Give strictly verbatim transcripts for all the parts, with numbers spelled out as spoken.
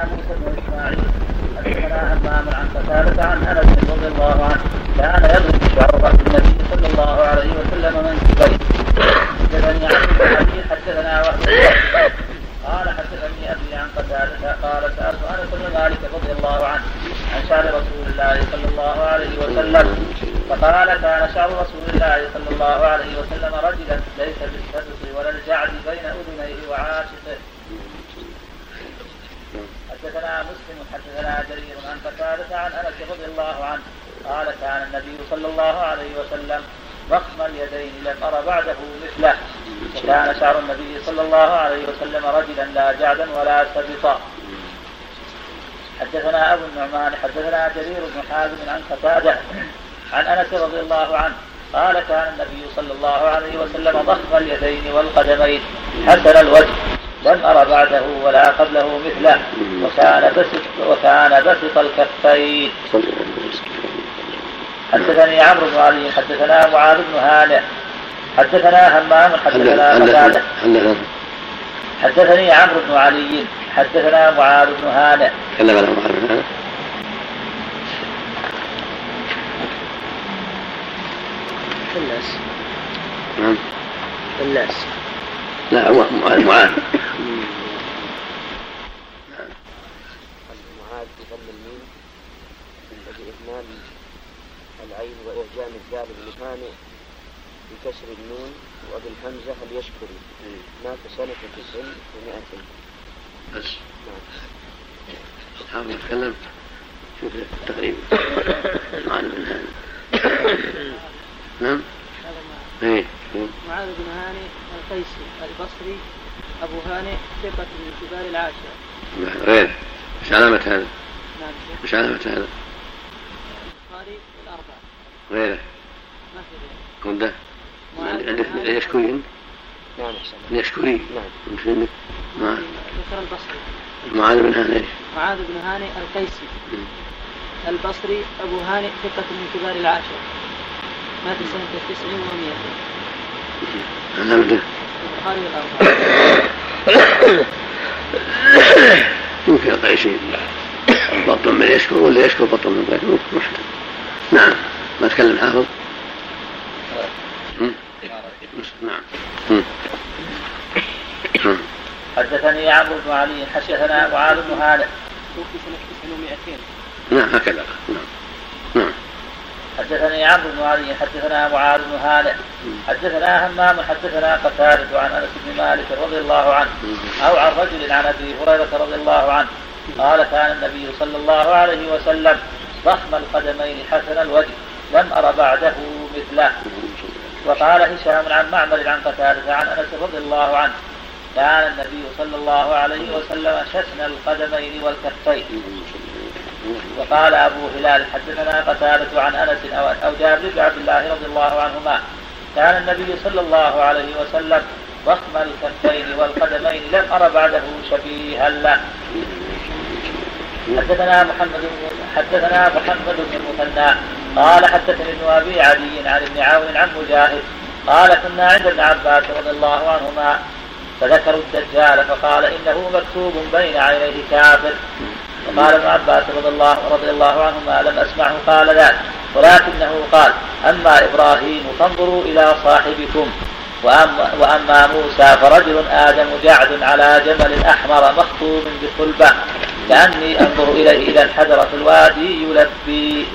عن موسى بن إسماعيل حدثنا عن معمر عن قتادة عن أنس رضي الله عنه كان يضرب شعر رأس النبي صلى الله عليه وسلم منكبيه. حدثني عن أبي حدثنا وحده قال حدثني أبي عن قتادة قال سألت أنس بن مالك رضي الله عنه عن شعر رسول الله صلى الله عليه وسلم فقال كان شعر رسول الله صلى الله عليه وسلم رجلا ليس بالسبط ولا الجعد بين أذنيه وعاشقه. حدثنا مسلم حدثنا جرير عن قتادة عن أنس رضي الله عنه قال كان النبي صلى الله عليه وسلم ضخم اليدين لم أر بعده مثله وكان شعر النبي صلى الله عليه وسلم رجلا لا جعدا ولا سبطا. حدثنا أبو نعمان حدثنا جرير بن حازم عن قتادة عن أنس رضي الله عنه قال كان النبي صلى الله عليه وسلم ضخم اليدين والقدمين حسن الوجه لم أر بعده ولا قبله مثله وكان بسط, وكان بسط الكفين. حدثني عمرو بن علي حدثنا معاذ بن هانئ حدثنا همام حدثنا قتادة حدثني عمرو بن علي حدثنا معاذ بن هانئ الناس نعم الناس لا هو معاذ معاذ معاذ بضم الميم وبإتمام العين وإعجام الدال بالمثاني بكسر النون وبالهمزة اليشكري مات سنة تسع ومائتين. بس حاول نتكلم شوف التقريب معاذ بن هانئ نعم ايه معاذ بن هانئ القيسي البصري أبو هاني ثقة من كبار العاشرة. غير مش علامة هذا نعم مش علامة هذا البخاري الأربعة غيره ما في غيره وده عندك يشكرين نعم احسن يشكرين نعم مش معاذ البصري معاذ بن هانئ معاذ بن هانئ القيسي البصري أبو هاني ثقة من كبار العاشرة مات سنة تسعين ومائتين. أنا بدي. البخاري الأربعة. يمكن القيسي بطن من يشكر ولا يشكر بطن من غيره محتم. نعم ما تكلم حافظ. نعم. حدثني عمرو بن علي حدثنا معاذ بن هانئ. توفي سنة تسعين ومائتين. نعم هكذا نعم نعم. حدثني عبد الله بن علي حدثنا معاذ بن هانئ حدثنا همام حدثنا قتادة عن أنس بن مالك رضي الله عنه أو عن رجل عن أبي هريرة رضي الله عنه قال كان النبي صلى الله عليه وسلم ضخم القدمين حسن الوجه لم أر بعده مثله. وقال هشام عن معمر عن قتادة عن أنس رضي الله عنه كان النبي صلى الله عليه وسلم شسن القدمين والكفين. وقال أبو هلال حدثنا قتادة عن أنس أو جابر بن عبد الله رضي الله عنهما كان النبي صلى الله عليه وسلم ضخم الكفين والقدمين لم أر بعده شبيها له. حدثنا محمد حدثنا محمد بن المثنى قال حدثني ابن أبي عدي عن ابن عون عن مجاهد قال كنا عند ابن عباس رضي الله عنهما فذكروا الدجال فقال إنه مكتوب بين عينيه كافر. وقال ابن عباس رضي الله, رضي الله عنهما لم أسمعه قال ذلك ولكنه قال أما إبراهيم فانظروا إلى صاحبكم وأما, وأما موسى فرجل آدم جعد على جبل أحمر مخطوب بصلبة كأني أنظر إليه إلى الحجر في الوادي يلبي.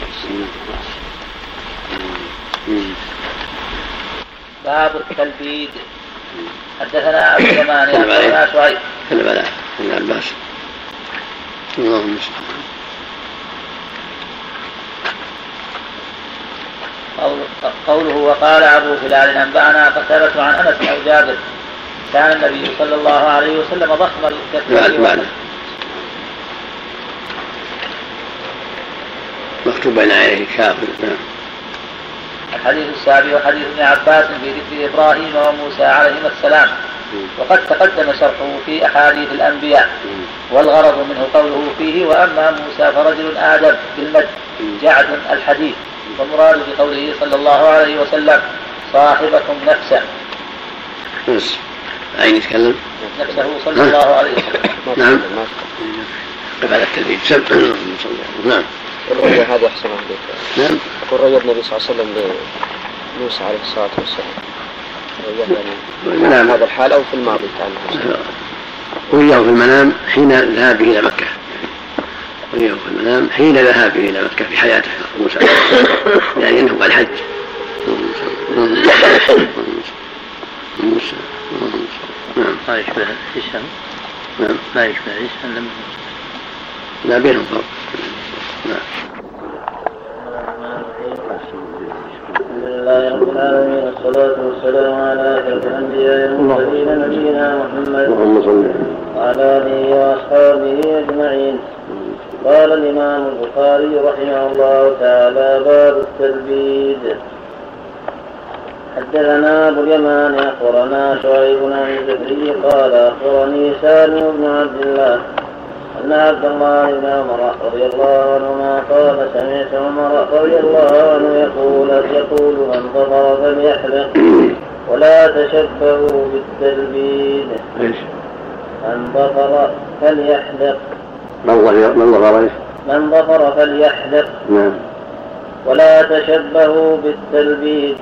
باب التلبيد. حدثنا أبو زمان حدثنا شعيب حدثنا ابن عباس اللهم قوله وقال أبو هلال أنبأنا قتادة عن أنس أو جابر كان النبي صلى الله عليه وسلم ضخم الكفين مكتوب بين عينيه كافر. الحديث السابع وحديث ابن عباس في ذكر إبراهيم وموسى عليهما السلام وقد تقدم شرحه في أحاديث الأنبياء والغرض منه قوله فيه وأما موسى فرجل آدم بالمد جعد الحديث ومراد بقوله صلى الله عليه وسلم صاحبكم نفسه نفسه صلى الله عليه وسلم. على التلميذ. نعم. الرؤيا هذه أحسن عندك. نعم. يقول رؤيا النبي صلى الله عليه وسلم لموسى عليه الصلاة والسلام. نعم. هذا الحال أو في الماضي كان. وإياه في المنام حين ذهابه إلى مكة. وإياه في المنام حين ذهابه إلى مكة في حياته موسى. يعني أنه قد حج. موسى. نعم. ما يشبه هشام. نعم. ما يشبه هشام لم. لا بينهم فرق. نعم. بسم الله الرحمن الرحيم. والصلاة والسلام على أشرف الأنبياء والمرسلين نبينا محمد وعلى آله وأصحابه أجمعين. قال الإمام البخاري رحمه الله تعالى: باب التلبيد. حدثنا أبو اليمان أخبرنا شعيب عن زهري قال أخبرني سالم بن عبد الله أن عبد الله بن عمر رضي الله عنهما قال: سمعت عمر رضي الله عنه يقول يقول من ظفر فليحلق ولا تشبهوا بالتلبيد. ايش؟ من ظفر فليحلق. من ظفر ايش؟ من ظفر فليحلق. نعم. ولا تشبهوا بالتلبيد.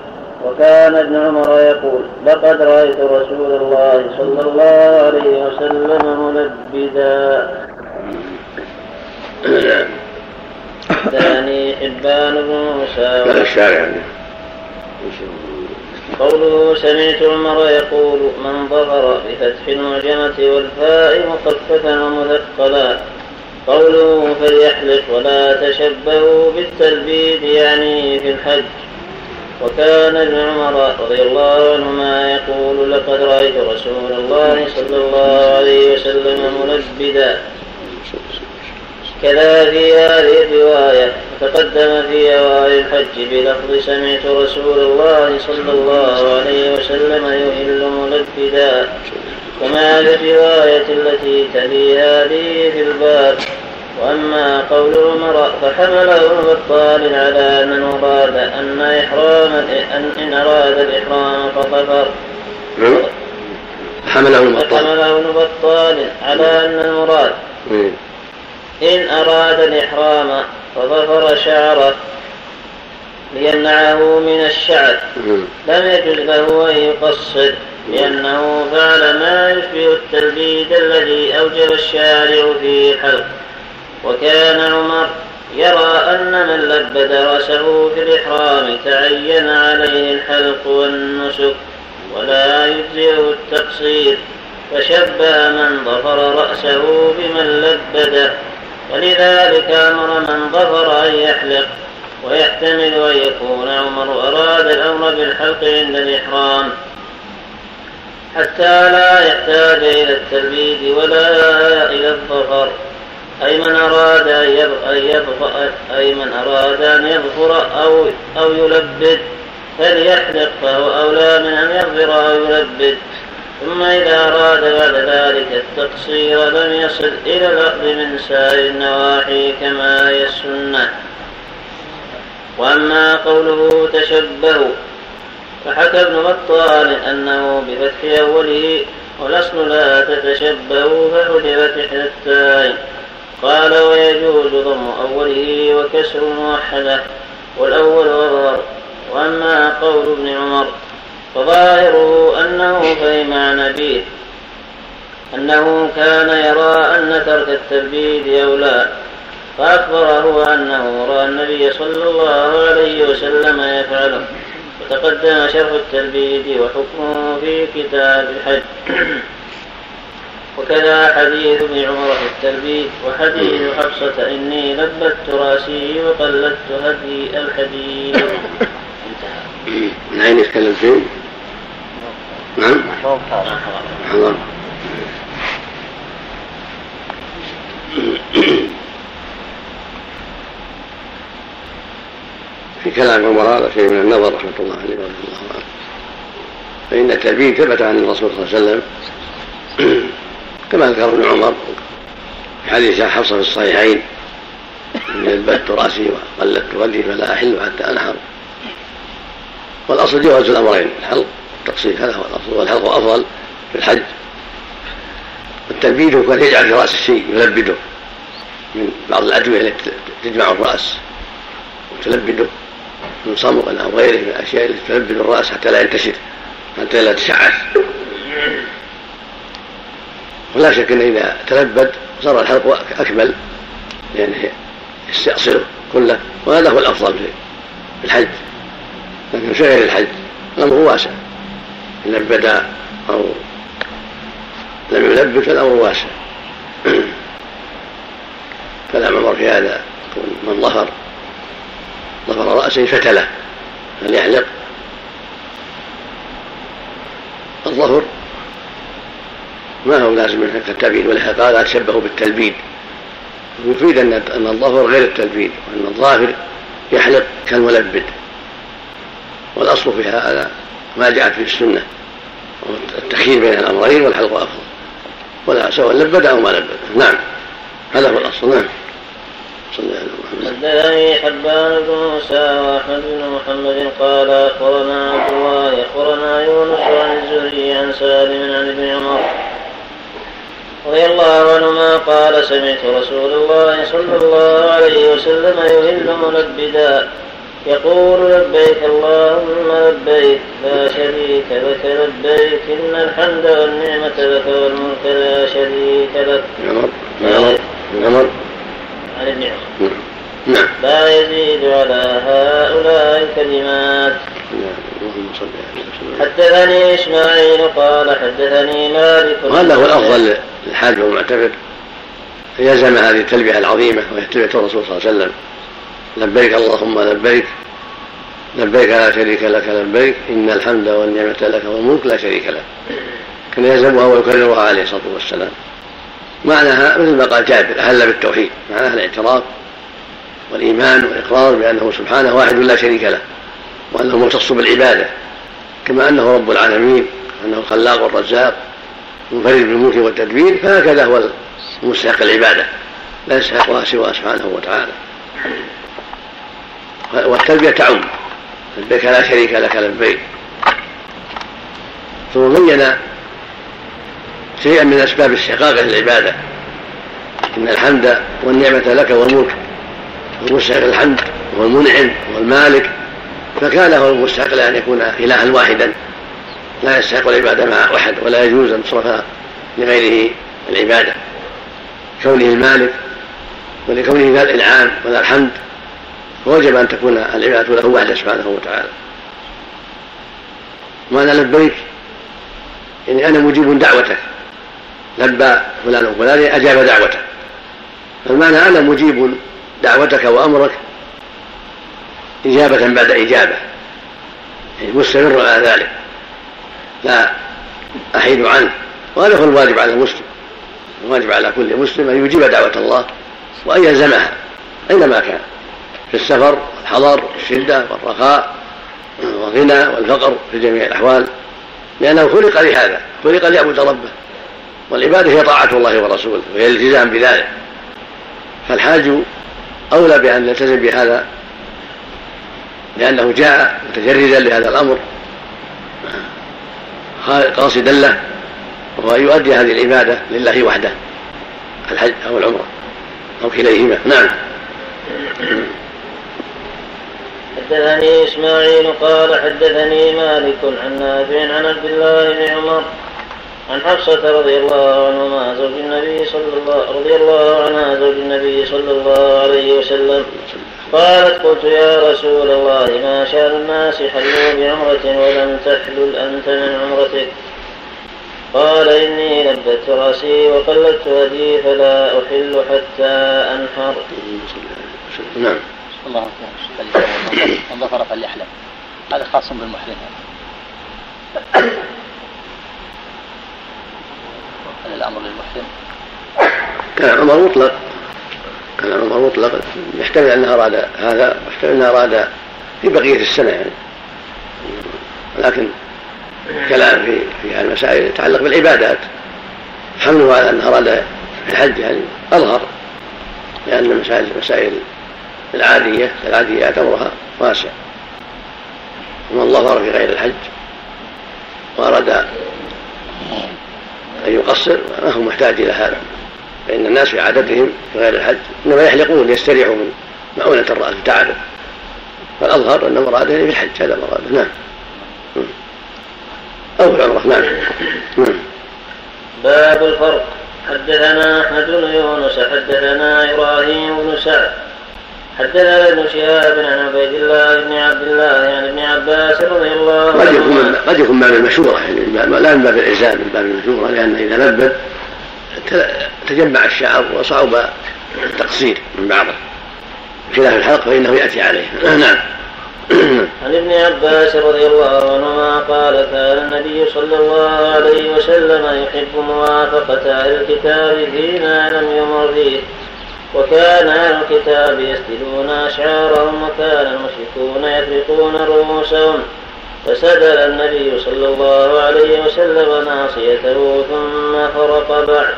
وكان ابن عمر يقول: لقد رأيت رسول الله صلى الله عليه وسلم ملبدا. ثاني حبان بن موسى. قوله: سمعت عمر يقول من ظفر بفتح المعجمة والفاء مخففا ومثقلا. قوله: فليحلق ولا تشبهوا بالتلبيد، يعني في الحج. وكان ابن عمر رضي الله عنهما يقول: لقد رأيت رسول الله صلى الله عليه وسلم ملبدا. كذا في هذه الرواية تقدم في أوائل الحج بلفظ: سمعت رسول الله صلى الله عليه وسلم يهل ملبدا. وما في الرواية التي تلي هذه في الباب. وأما قول عمر فحمله البطال على أن أراد أن إحراما إن أراد الإحرام فظفر. حمله البطال على أن أراد إن أراد الإحرام فظفر شعره ليمنعه من الشعر، لم يجز له أن يقصر، لأنه فعل ما يشبه التلبيد الذي أوجب الشارع فيه الحلق. وكان عمر يرى أن من لبد رأسه في الإحرام تعين عليه الحلق والنسك ولا يجزئه التقصير، فشبه من ظفر رأسه بمن لبده، ولذلك أمر من ظفر أن يحلق. ويحتمل أن يكون عمر أراد الأمر بالحلق عند الإحرام حتى لا يحتاج إلى التلبيد ولا إلى الظفر. أي من أراد أن يظفر أو, أو يلبد فليحلق، فهو أولى من أن يظفر أو يلبد. ثم إذا أراد بعد ذلك التقصير لم يصل إلى الأخذ من سائر النواحي كما هي السنة. وأما قوله تشبه فحكى ابن بطال أنه بفتح أوله، والأصل لا تتشبه فحجبت إحدى التاءين. قال: ويجوز ضم أوله وكسر موحدة، والأول أظهر. وأما قول ابن عمر فظاهره أنه فهم عن أبيه أنه كان يرى أن ترك التلبيد أولى، فأخبره أنه رأى النبي صلى الله عليه وسلم يفعله. وتقدم شرح التلبيد وحكمه في كتاب الحج. وكذا حديث ابن عمر في التلبيد وحديث حفصة: إني لبدت رأسي وقلدت هدي الحديد. من أين يتكلم فيه؟ نعم؟ حضر. في كلام عمر هذا شيء من النظر، رحمة الله عليه وسلم، فإن التلبيد ثبت عن الرسول صلى الله عليه وسلم كما ذكر ابن عمر حديث حفصة في الصحيحين: إني لبدت رأسي وقلدت هدي فلا أحل حتى أنحر. والأصل جواز الأمرين، الحلق والتقصير، هذا هو الأصل، والحلق أفضل في الحج. والتلبيد هو أن يجعل في رأس الشيء يلبده، من بعض الأدوية التي تجمع الرأس وتلبده من صمغ أو غيره من الأشياء التي تلبد الرأس حتى لا ينتشر حتى لا تشعث. ولا شك أن إذا تلبد صار الحلق أكمل لأنه يعني يستأصله كله، وهذا هو الأفضل في الحج. لكن في غير الحج الأمر واسع، إن لبد أو لم يلبد فالأمر واسع. كلام عمر في هذا من ظفر ظفر رأسه فتله فليعلق. الظفر ما هو لازم من التبيين، والحقائق تشبه بالتلبيد، ويفيد أن الظفر غير التلبيد، وأن الظافر يحلق كالملبد. والأصل في هذا ما جاءت في السنة، والتخيير بين الأمرين والحلق أفضل، ولا سواء لبد أو ما لبد. نعم هذا هو الأصل. نعم صلى الله عليه وسلم. حدثني حبان بن موسى وأحمد بن محمد قال أخبرنا عبد الله أخبرنا يونس عن الزهري عن سالم عن ابن عمر رضي الله عنهما قال سمعت رسول الله صلى الله عليه وسلم يهل ملبدا يقول لبيك اللهم لبيك لا شريك لك لبيك إن الحمد والنعمة لك والملك لا شريك لك. نعم عن ابن عمر. نعم لا يزيد على هؤلاء الكلمات. حدثني إسماعيل قال حدثني مالك. وهذا هو الأفضل للحاج والمعتمر، يلزم هذه التلبية العظيمة وهي تلبية الرسول صلى الله عليه وسلم: لبيك اللهم لبيك لبيك لا شريك لك لبيك إن الحمد والنعمة لك والملك لا شريك لك. كان يلزمها ويكررها عليه الصلاة والسلام. معناها مثل ما قال جابر: أهل بالتوحيد، معناها الاعتراف والإيمان والإقرار بأنه سبحانه واحد لا شريك له، وأنه مختص بالعبادة، كما أنه رب العالمين، أنه الخلاق والرزاق منفرد بالملك والتدبير، فهكذا هو مستحق العبادة لا يستحقها سوى سبحانه وتعالى. والتلبية تعم لبيك لا شريك لك لبيك. ثم بين شيئا من أسباب استحقاق العبادة: إن الحمد والنعمة لك والملك. المستحق الحمد هو المنعم والمالك، فكان هو المستحق لأن يكون إلها واحدا لا يستحق العبادة مع أحد، ولا يجوز أن تصرف لغيره العبادة، كونه المالك ولكونه ذا الإنعام وذا الحمد، ووجب أن تكون العبادة له وحده سبحانه وتعالى. وأنا لبيك يعني أنا مجيب دعوتك، لبى فلان وفلان أجاب دعوتك، فالمعنى أنا مجيب دعوتك وأمرك إجابة بعد إجابة، يعني مستمر على ذلك لا أحيد عنه. وهذا هو الواجب على المسلم، الواجب على كل مسلم أن يجيب دعوة الله وأن يلزمها أينما كان، في السفر والحضر والشدة والرخاء والغنى والفقر، في جميع الأحوال، لأنه خلق لهذا، خلق ليعبد ربه، والعبادة هي طاعة الله ورسوله وهي الالتزام بذلك. فالحاج أولى بأن يلتزم بهذا لأنه جاء متجردا لهذا الأمر قاصدا له، وهو يؤدي هذه العبادة لله وحده، الحج أو العمرة أو كليهما. نعم. حدثني إسماعيل قال حدثني مالك عن نافع عن عبد الله بن عمر عن حفصة رضي الله عنها زوج النبي صلى الله رضي الله عنها زوج النبي صلى الله عليه وسلم قالت: قلت يا رسول الله ما شاء الناس حلوا بعمرة ولم تحلل أنت من عمرتك؟ قال: إني لبت رأسي وقلدت هدي فلا أحل حتى أنحر. نعم. الله أكبر. من ظفر فليحلم، هذا خاص بالمحرم. هل الأمر للمحرم؟ كان عمر مطلق، كان عمر مطلق يحتمل أنها أراد هذا، يحتمل أنها أراد في بقية السنة يعني. لكن كلام في في المسائل يتعلق بالعبادات، حمله على أنها أراد الحج يعني أظهر، لأن المسائل مسائل العادية العاديات أمرها واسع، ومن ظفر في غير الحج وأراد أن يقصر ما هو محتاج إلى هذا، فإن الناس في عادتهم غير الحج إنما يحلقون يستريحوا من مؤونة الرأس تعبه، فالأظهر أن مراده في الحج، هذا مراده. نعم. أو العمرة. نعم. باب الفرق. حدثنا أحمد بن يونس حدثنا إبراهيم بن سعد حدثنا ابن شهاب عن عبيد الله بن عبد الله عن يعني ابن عباس رضي الله عنه. قد يكون باب المشورة، يعني لا من باب الإلزام، من باب المشورة، لأن إذا لبد تجمع الشعر وصعب التقصير من بعضه، خلاف الحلق فإنه يأتي عليه. نعم. عن ابن عباس رضي الله عنهما قال كان النبي صلى الله عليه وسلم يحب موافقة أهل الكتاب فيما لم يمر به، وكان أهل الكتاب يسدلون أشعارهم وكان المشركون يفرقون رؤوسهم، فسدل النبي صلى الله عليه وسلم ناصيته ثم فرق بعد.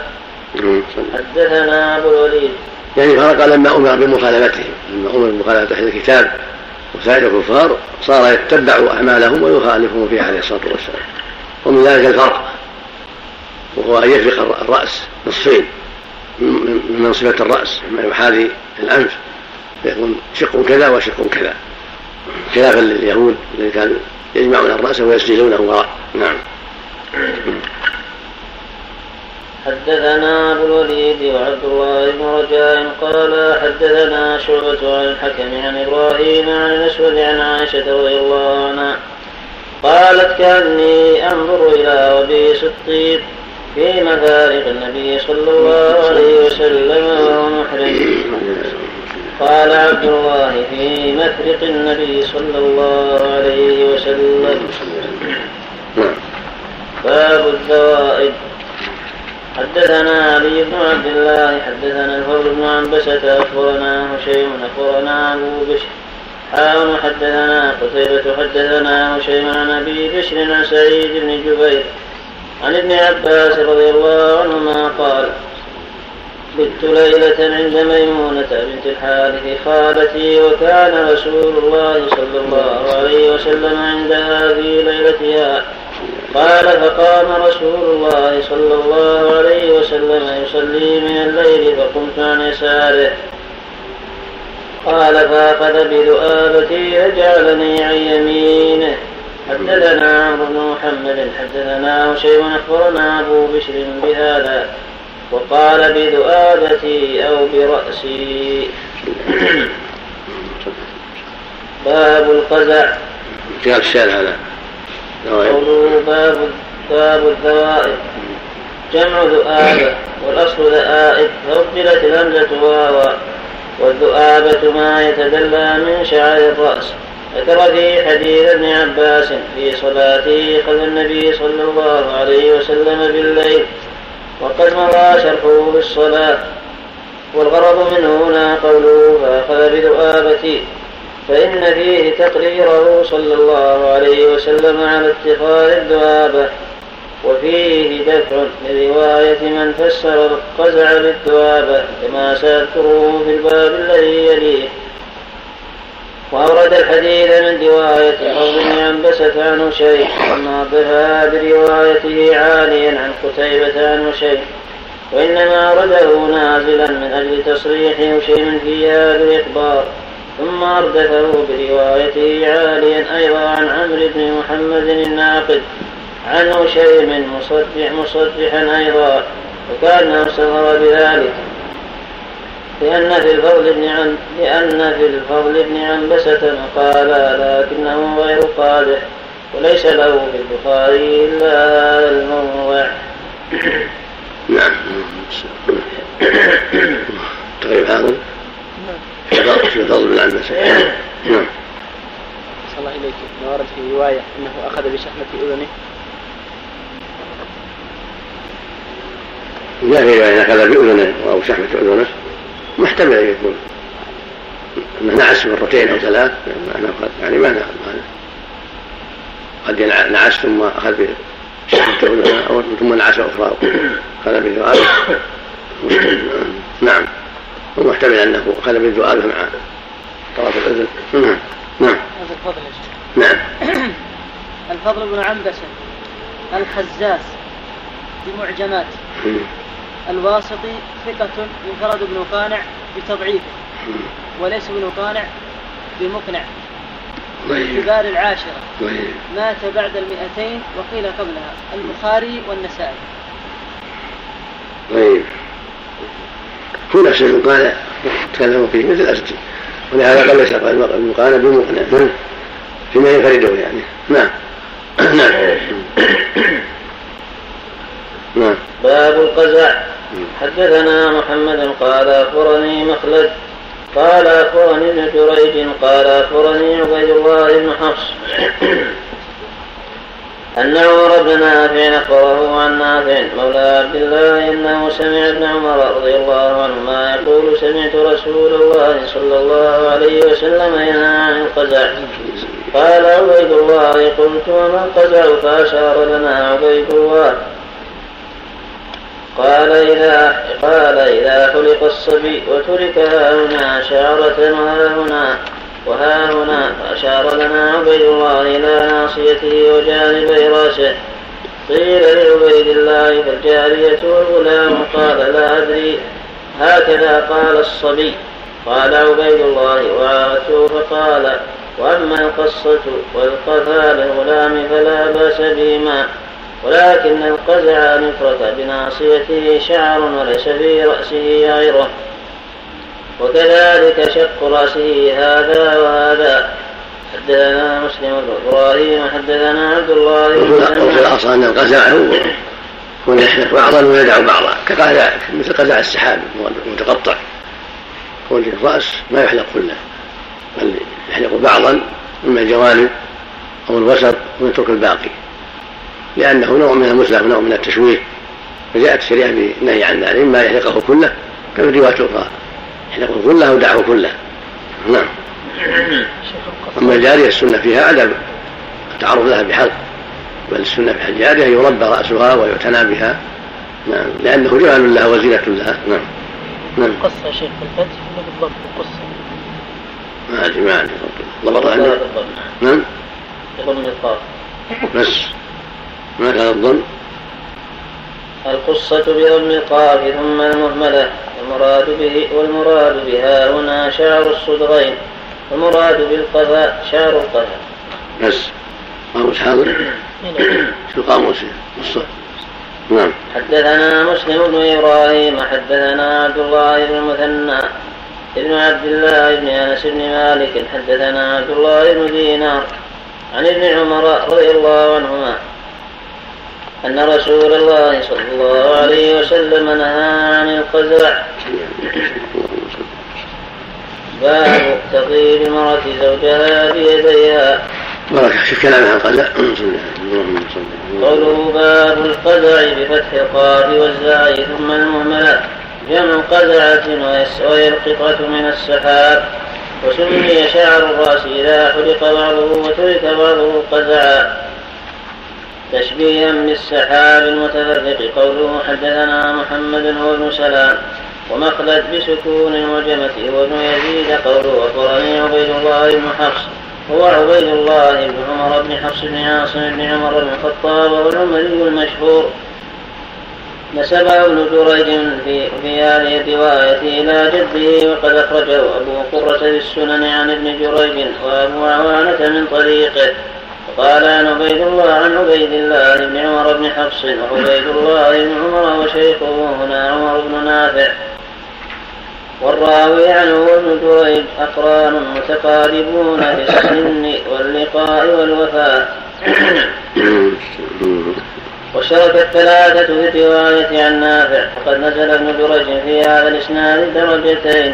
حدثنا أبو الوليد. يعني فرق لما أمر بمخالفتهم، لما أمر بمخالفة أهل الكتاب وسائر الكفار صار يتبع أعمالهم ويخالفهم فيها عليه الصلاة والسلام، ومن ذلك الفرق، وهو أن يفرق الرأس نصفين من منصبة الرأس مما يحاذي الأنف، فيكون شق كذا وشق كذا، خلافا لليهود الذين كانوا يجمعون الرأس ويسجلونه وراء. نعم. حدثنا أبو الوليد وعبد الله بن رجاء قال حدثنا شعبة عن الحكم عن إبراهيم عن الأسود عن عائشة رضي الله عنها قالت كأني أنظر إلى وبيس الطيب في مفارق النبي صلى الله عليه وسلم ومحرم. قال عبد الله في مفرق النبي صلى الله عليه وسلم. باب الذوائب. حدثنا علي بن عبد الله حدثنا الفضل بن عنبسة أخبرنا هشيم أخبرنا أبو بشر حاون حدثنا قتيبة حدثنا هشيم عن أبي بشر عن سعيد بن جبير عن ابن عباس رضي الله عنهما قال بت ليلة عند ميمونة بنت الحارث خالتي وكان رسول الله صلى الله عليه وسلم عندها في ليلتها، قال فقام رسول الله صلى الله عليه وسلم يصلي من الليل فقمت عن يساره، قال فأخذ بذؤابتي فجعلني عن يمينه. حدثنا عمرو بن محمد حدثنا هشيم أخبرنا أبو بشر بهذا وقال بذؤابتي أو برأسي. باب القزع. جاء الشارع هذا قوله باب الذوائب جمع ذؤابة، والأصل ذائب فأبدلت الهمزة واوا، والذؤابة ما يتدلى من شعر الرأس. ذكر في حديث ابن عباس في صلاته خلف النبي صلى الله عليه وسلم بالليل وقد مضى شرحه بالصلاة، والغرض منه هنا قوله فأخذ بذؤابتي فإن فيه تقريره صلى الله عليه وسلم على اتخاذ الذؤابة، وفيه دفع لرواية من فسر القزع بالذؤابة كما سأذكره في الباب الذي يليه. وأورد الحديث من رواية أبي عنبسة عن هشيم وناظرها بروايته عاليا عن قتيبة عن هشيم، وإنما أورده نازلا من أجل تصريح هشيم في هذا الإخبار، ثم أردفه بروايته عاليا أيضا عن عمرو بن محمد الناقد عن هشيم مصدح مصدحا أيضا، وكأنه سمر بذلك لأن في الفضل بن عن لأن في الفضل بن عنبسة مقالا لكنه غير قادح، وليس له في البخاري إلا هذا الموضع. نعم. تقريب هذا في الفضل بن عنبسة. نعم. صلى الله إليك. ورد في رواية أنه أخذ بشحنة أذنه. جاء في رواية أخذ بأذنه أو شحنة أذنه. محتمل أن يكون نعس مرتين أو ثلاث، يعني ما نأخذ معنا قد نعس ثم أخذ أو ثم نعس أخرى أخذ بالذؤاب. نعم. ومحتمل أنه أخذ بالذؤاب مع طرف الأذن. نعم. نعم. نعم. الفضل بن عنبسة الخزاز بمعجمات الواسطي ثقة ينفرد بن قانع بتضعيفه وليس بن قانع بمقنع. من كبار العاشرة مات بعد المئتين وقيل قبلها. البخاري والنسائي. طيب هنا شيء قال تكلموا فيه مثل أسدي، ولهذا قال شيء المقانة بمقنع فيما ينفرده يعني. نعم نعم نعم. باب القزع. حدثنا محمد قال أخبرني مخلد قال أخبرني ابن جريج قال أخبرني عبيد الله بن حفص أن عمر بن نافع أخبره عن نافع مولى عبد الله أنه سمع ابن عمر رضي الله عنهما يقول سمعت رسول الله صلى الله عليه وسلم ينهى عن القزع. قال عبيد الله قلت وما القزع؟ فأشار لنا عبيد الله قال إذا قال إذا خلق الصبي وترك هاهنا شعرة وهاهنا وهاهنا. أشار لنا عبيد الله إلى ناصيته وجانبي راسه. قيل لعبيد الله فالجارية والغلام؟ قال لا أدري هكذا قال الصبي. قال عبيد الله وعاهته فقال وأما القصة والقذى للغلام فلا بأس بهما، ولكن القزع نفرة بناصيته شعر وليس في رأسه غيره، وكذلك شق رأسه هذا وهذا. حدثنا مسلم بن إبراهيم حدثنا عبد الله وفي الأصل أن القزع هو بعضا يدع بعضا كقزع مثل قزع السحاب المتقطع، هو الرأس ما يحلق كله بل يحلق بعضا إما الجوانب أو الوسط ويترك الباقي، لأنه نوع من المسلح ونوع من التشويه، فجاءت الشريعة بالنهي عن ذلك إما يحلقه كله كما رواية أخرى يحلقه كله ودعه كله. نعم. أما الجارية السنة فيها أدب التعرض لها بحلق، بل السنة في الجارية يربى رأسها ويعتنى بها. نعم. لأنه جمال لها وزينة لها. نعم. نعم. قصة شيخ الفتح ولا بالضبط القصة؟ ما أدري ما أدري ضبط عنه. نعم. يقولون يطاف. بس. ما كان الظن القصة بضم القاف ثم المهملة، المراد به والمراد بها هنا شعر الصدغين، والمراد بالقذى شعر القذى. بس قاموس حاضر شو قاموس الصدغ. نعم. حدثنا مسلم بن إبراهيم حدثنا عبد الله بن المثنى ابن عبد الله بن أنس بن مالك حدثنا عبد الله بن دينار عن ابن عمر رضي الله عنهما أن رسول الله صلى الله عليه وسلم نهى عن القزع. باب تطيب المرأة زوجها بيديها. شوف كلامها عن القزع. قوله باب القزع بفتح القاف والزاي ثم المهملة جمع قزعة وهي القطعة من السحاب، وسمي شعر الرأس إذا حلق بعضه وترك بعضه قزعا تشبيها بالسحاب المتفرق. قوله حدثنا محمد وابن سلام ومخلد بسكون وجمته وابن يزيد. قوله أخبرني عبيد الله بن حفص هو عبيد الله بن عمر بن حفص بن عاصم بن عمر بن الخطاب والعمري المشهور. نسبه ابن جريج في هذه الرواية إلى جده، وقد أخرجه أبو قرة في السنن عن ابن جريج وأبو عوانة من طريقه. قال عن عبيد الله عن عبيد الله بن عمر بن حفص وعبيد الله بن عمر وشيخه هنا عمر بن نافع، والراوي عنه ابن جريج أقران متقاربون في السن واللقاء والوفاة. وشرك الثلاثة في الرواية عن نافع، وقد نزل ابن جريج في هذا الإسناد درجتين،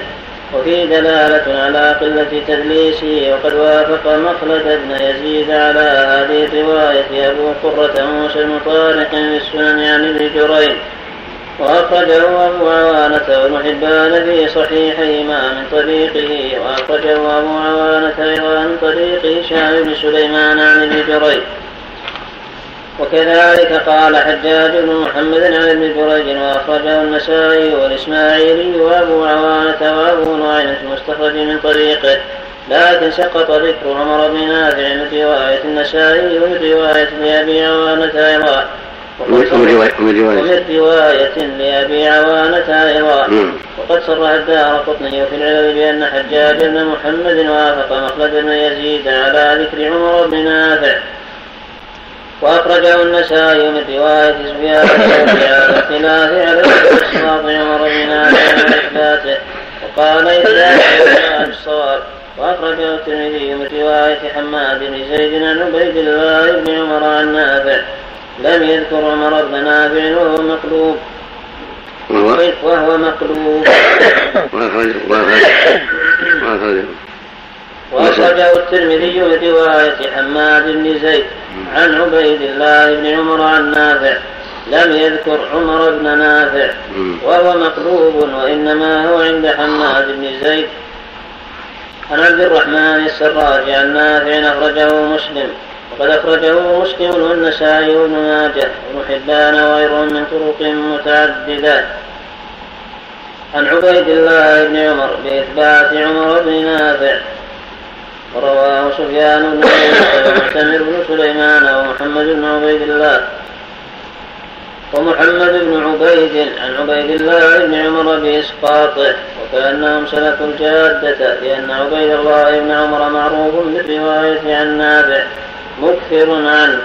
وفي دلالة على قلة تدليسه. وقد وافق مخلد بن يزيد على هذه الرواية أبو قرة موسى المطارق في السنن عن ابن جريج، وأخرجه أبو عوانة وابن حبان في صحيحهما من طريقه، وأخرجه أبو عوانة أيضا من طريق هشام بن سليمان عن ابن جريج. وكذلك قال حجاج بن محمد عن ابن جريج وأخرجه النسائي والإسماعيلي وأبو عوانة وأبو نعيم المستخرج من طريقه، لكن سقط ذكر عمر بن نافع من رواية النسائي ومن رواية أبي عوانة أيضا، ومن رواية لأبي عوانة أيضا. وقد صرح الدارقطني في العلل بأن حجاج بن محمد وافق مخلد بن يزيد على ذكر عمر بن نافع. وأخرجه النسائي من رواية سفيان على اختلاف على إسقاط عمر بن نافع عن إثباته، وقال إثباته الصواب. وأخرجه الترمذي من رواية حماد بن زيد عن عبيد الله بن عمر عن نافع لم يذكر عمر بن نافع وهو مقلوب وهو مقلوب وأخرجه الترمذي من رواية حماد بن زيد عن عبيد الله بن عمر عن نافع لم يذكر عمر بن نافع وهو مقلوب وإنما هو عند حماد بن زيد. عن عبد الرحمن السراج عن نافع أخرجه مسلم، وقد أخرجه مسلم والنسائي بن ماجه وابن حبان وغيرهم من طرق متعددة عن عبيد الله بن عمر بإثبات عمر بن نافع. ورواه سفيان بن عيينة ومعتمر بن سليمان ومحمد بن عبيد الله ومحمد بن عبيد عن عبيد الله بن عمر بإسقاطه، وكأنهم سلكوا الجادة لأن عبيد الله بن عمر معروف بالرواية عن نافع مكثر عنه.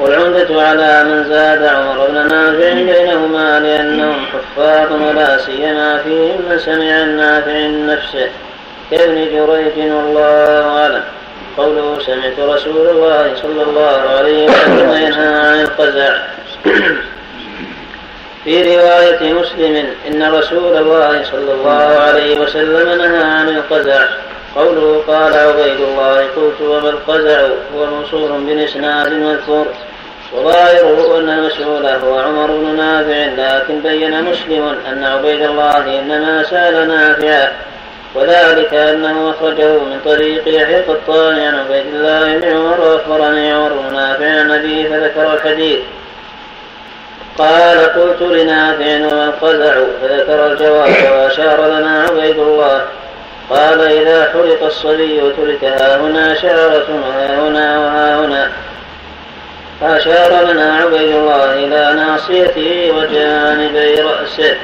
والعمدة على من زاد عمر بن نافع بينهما لأنهم حفاظ ولا سيما فيهم من سمع النافع نفسه كابن جريج والله أعلم. قوله سمعت رسول الله صلى الله عليه وسلم ينهى عن القزع. في رواية مسلم إن رسول الله صلى الله عليه وسلم نهى عن القزع. قوله قال عبيد الله قلت وما القزع هو موصول بإسناد مذكور، وظاهره أن المسؤول هو عمر بن نافع، لكن بين مسلم أن عبيد الله إنما سأل نافعا، وذلك أنه أخرجه من طريق يحيى القطاني عن عبيد الله بن عمر أخبرني عمر بن نافع النبي فذكر الحديث قال قلت لنافع وما القزع فذكر الجواب وأشار لنا عبيد الله قال إذا حرق الصبي وترك ها هنا شعرة ها هنا وها هنا. فأشار لنا عبيد الله إلى ناصيته وجانبي رأسه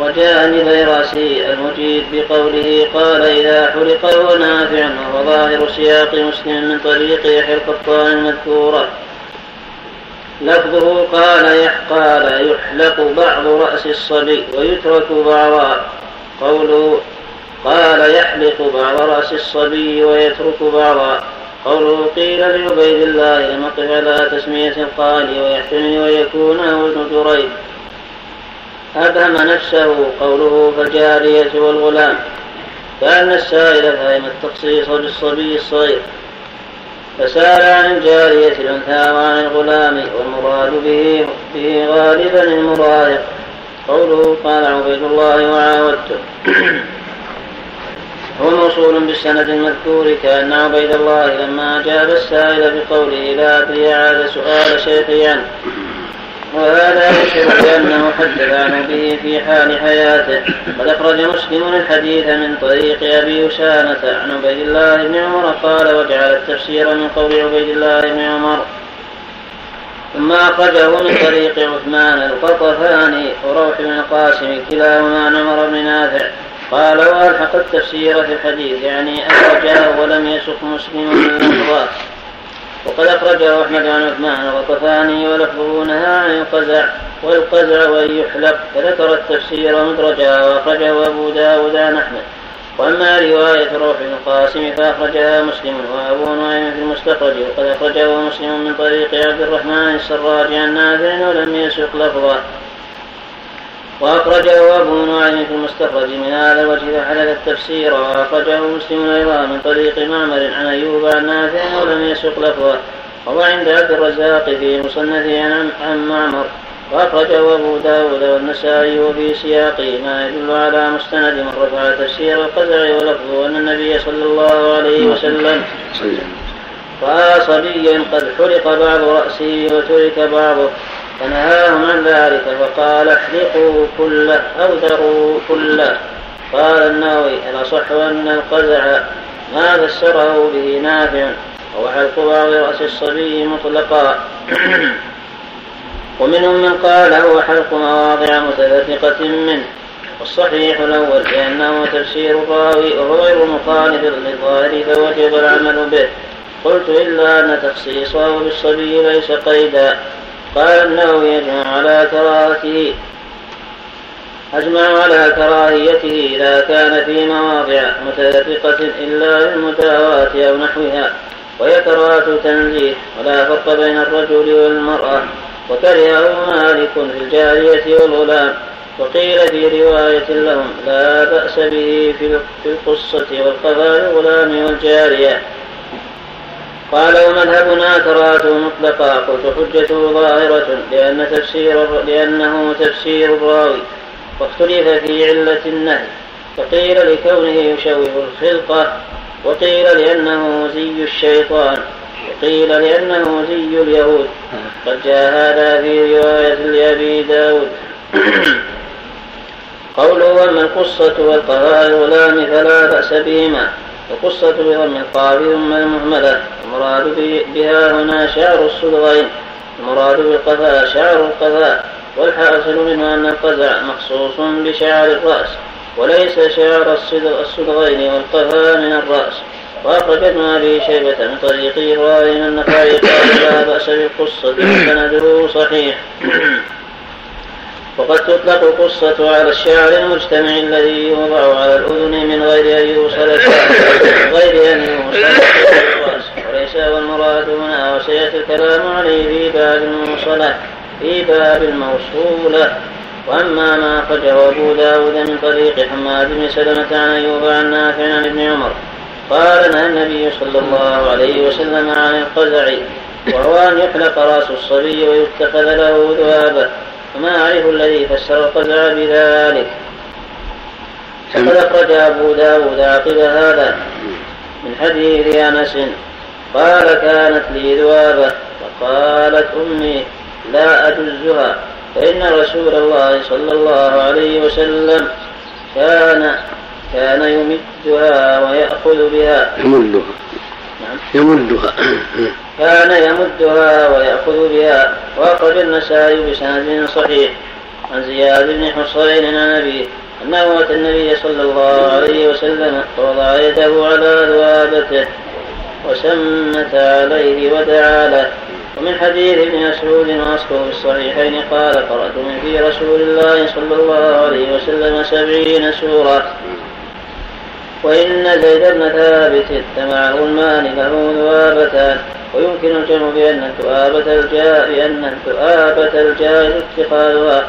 وجانبي رأسه المجيد بقوله قال إذا حرق هو نافع، وهو ظاهر سياق مسلم من طريق يحيى القطان المذكورة. لفظه قال يحقال يحلق بعض رأس الصبي ويترك بعضا. قوله قال يحلق بعض رأس الصبي ويترك بعضا. قوله قيل لعبيد الله المقف على تسمية القال ويحتمل ويكون وزن جريج. أبهم نفسه قوله فالجارية والغلام، فأن السائل فهم التخصيص للصبي الصغير فسأل عن الجارية الأنثى وعن الغلام، والمراد به, به غالبا المراهق. قوله قال عبيد الله وعاودته هو موصول بالسند المذكور، كأن عبيد الله لما أجاب السائل بقوله لا أدري عاد سؤال شيخي عنه، وهذا يشير بأنه حدث عنه به في حال حياته. قد أخرج مسلم الحديث من طريق أبي أسامة عن عبيد الله بن عمر قال وجعل التفسير من قول عبيد الله بن عمر. ثم أخرجه من طريق عثمان القطفاني وروح بن القاسم كلاهما عن عمر بن نافع قال وألحق التفسير في الحديث يعني أخرجه ولم يسق مسلم من اللفظات. وقد أخرجه أحمد عن عثمان وطفاني ولفظه نهى عن القزع والقزع ويحلق فذكر التفسير مدرجا، وأخرجه أبو داود عن أحمد. وأما رواية روح القاسم فأخرجها مسلم وأبو نعيم في المستخرج، وقد أخرجه مسلم من طريق عبد الرحمن السراج عن نافع ولم يسق لفظه، وأخرجه أبو نعيم في المستخرج من هذا الوجه فحلل التفسير. وأخرجه مسلم أيضا من طريق معمر عن أيوب عن نافع ولم يسق لفظه، وهو عند عبد الرزاق في مصنفه عن معمر. وأخرجه أبو داود والنسائي وفي سياقه ما يدل على مستند من رفع تفسير القزع ولفظه أن النبي صلى الله عليه وسلم رأى صبيا قد حرق بعض رأسه وترك بعضه فنهاهم عن ذلك فقال احلقوا كله أو ذروا كله. قال النووي الأصح أن القزع ما فسره به نافع أو حلقها برأس الصبي مطلقا. ومنهم من قال هو حلق مواضع متلفقة منه، والصحيح الأول لأنه تفسير راوي وغير مخالف للظاهر فوجب العمل به. قلت إلا أن تخصيصه بالصبي ليس قيدا. قال أنه يجمع على كراهته أجمع على كراهيته إذا كان في مواضع متلفقة إلا المتاواة أو نحوها، وهي كراهة تنزيه ولا فرق بين الرجل والمرأة. وكرهه مالك في الجارية والغلام، وقيل في رواية لهم لا بأس به في القصة والقضاء الغلام والجارية. قال ومذهبنا كراهته مطلقا. قلت حجته ظاهرة لأن تفسير لأنه تفسير الراوي، واختلف في علة النهي، فقيل لكونه يشوه الخلقة، وقيل لأنه زي الشيطان، وقيل لأنه زي اليهود. قد جاء هذا في رواية لأبي داود. قوله أما القصة والقضاء الغلام فلا بأس بهما. القصة بضم القاف ثم المهملة، المراد بها هنا شعر الصدغين، المراد بالقضاء شعر القضاء، والحاصل منه أن القزع مخصوص بشعر الرأس وليس شعر الصدغين، والقفا من الرأس. وأخرج ابن أبي شيبة من طريق إبراهيم النخعي قال لا بأس بالقصة وسنده صحيح. وقد تطلق القصة على الشعر المجتمع الذي يوضع على الأذن من غير أن يوصل غير أن يوصل الرأس، وليس هو المراد هنا، وسيأتي الكلام عليه في باب الموصلة في باب الموصولة. وأما ما أخرجه أبو داود من طريق حماد بن سلمة عن أيوب عن نافع عن ابن عمر قال نهى النبي صلى الله عليه وسلم عن القزع، وهو أن يحلق رأس الصبي ويتخذ له ذهبه، وما أعرف الذي فسر القزع بذلك. فقد أخرج أبو داود عقب هذا من حديث أنس قال كانت لي ذهبة، فقالت أمي لا أجزها، فإن رسول الله صلى الله عليه وسلم كان كان يمدها ويأخذ بها يمدها نعم. يمدها كان يمدها ويأخذ بها. وأخرج النسائي بسند صحيح عن زياد بن حصين عن أبيه أنه أتى النبي صلى الله عليه وسلم ووضع يده على ذوابته وسمت عليه ودعا له. ومن حديث ابن مسعود وأصله في الصحيحين قال قرأت من في رسول الله صلى الله عليه وسلم سبعين سورة، وإن زيد بن ثابت معه المال له ذوابتان، ويمكن الجمع بأن الذؤابة الجائز اتخاذها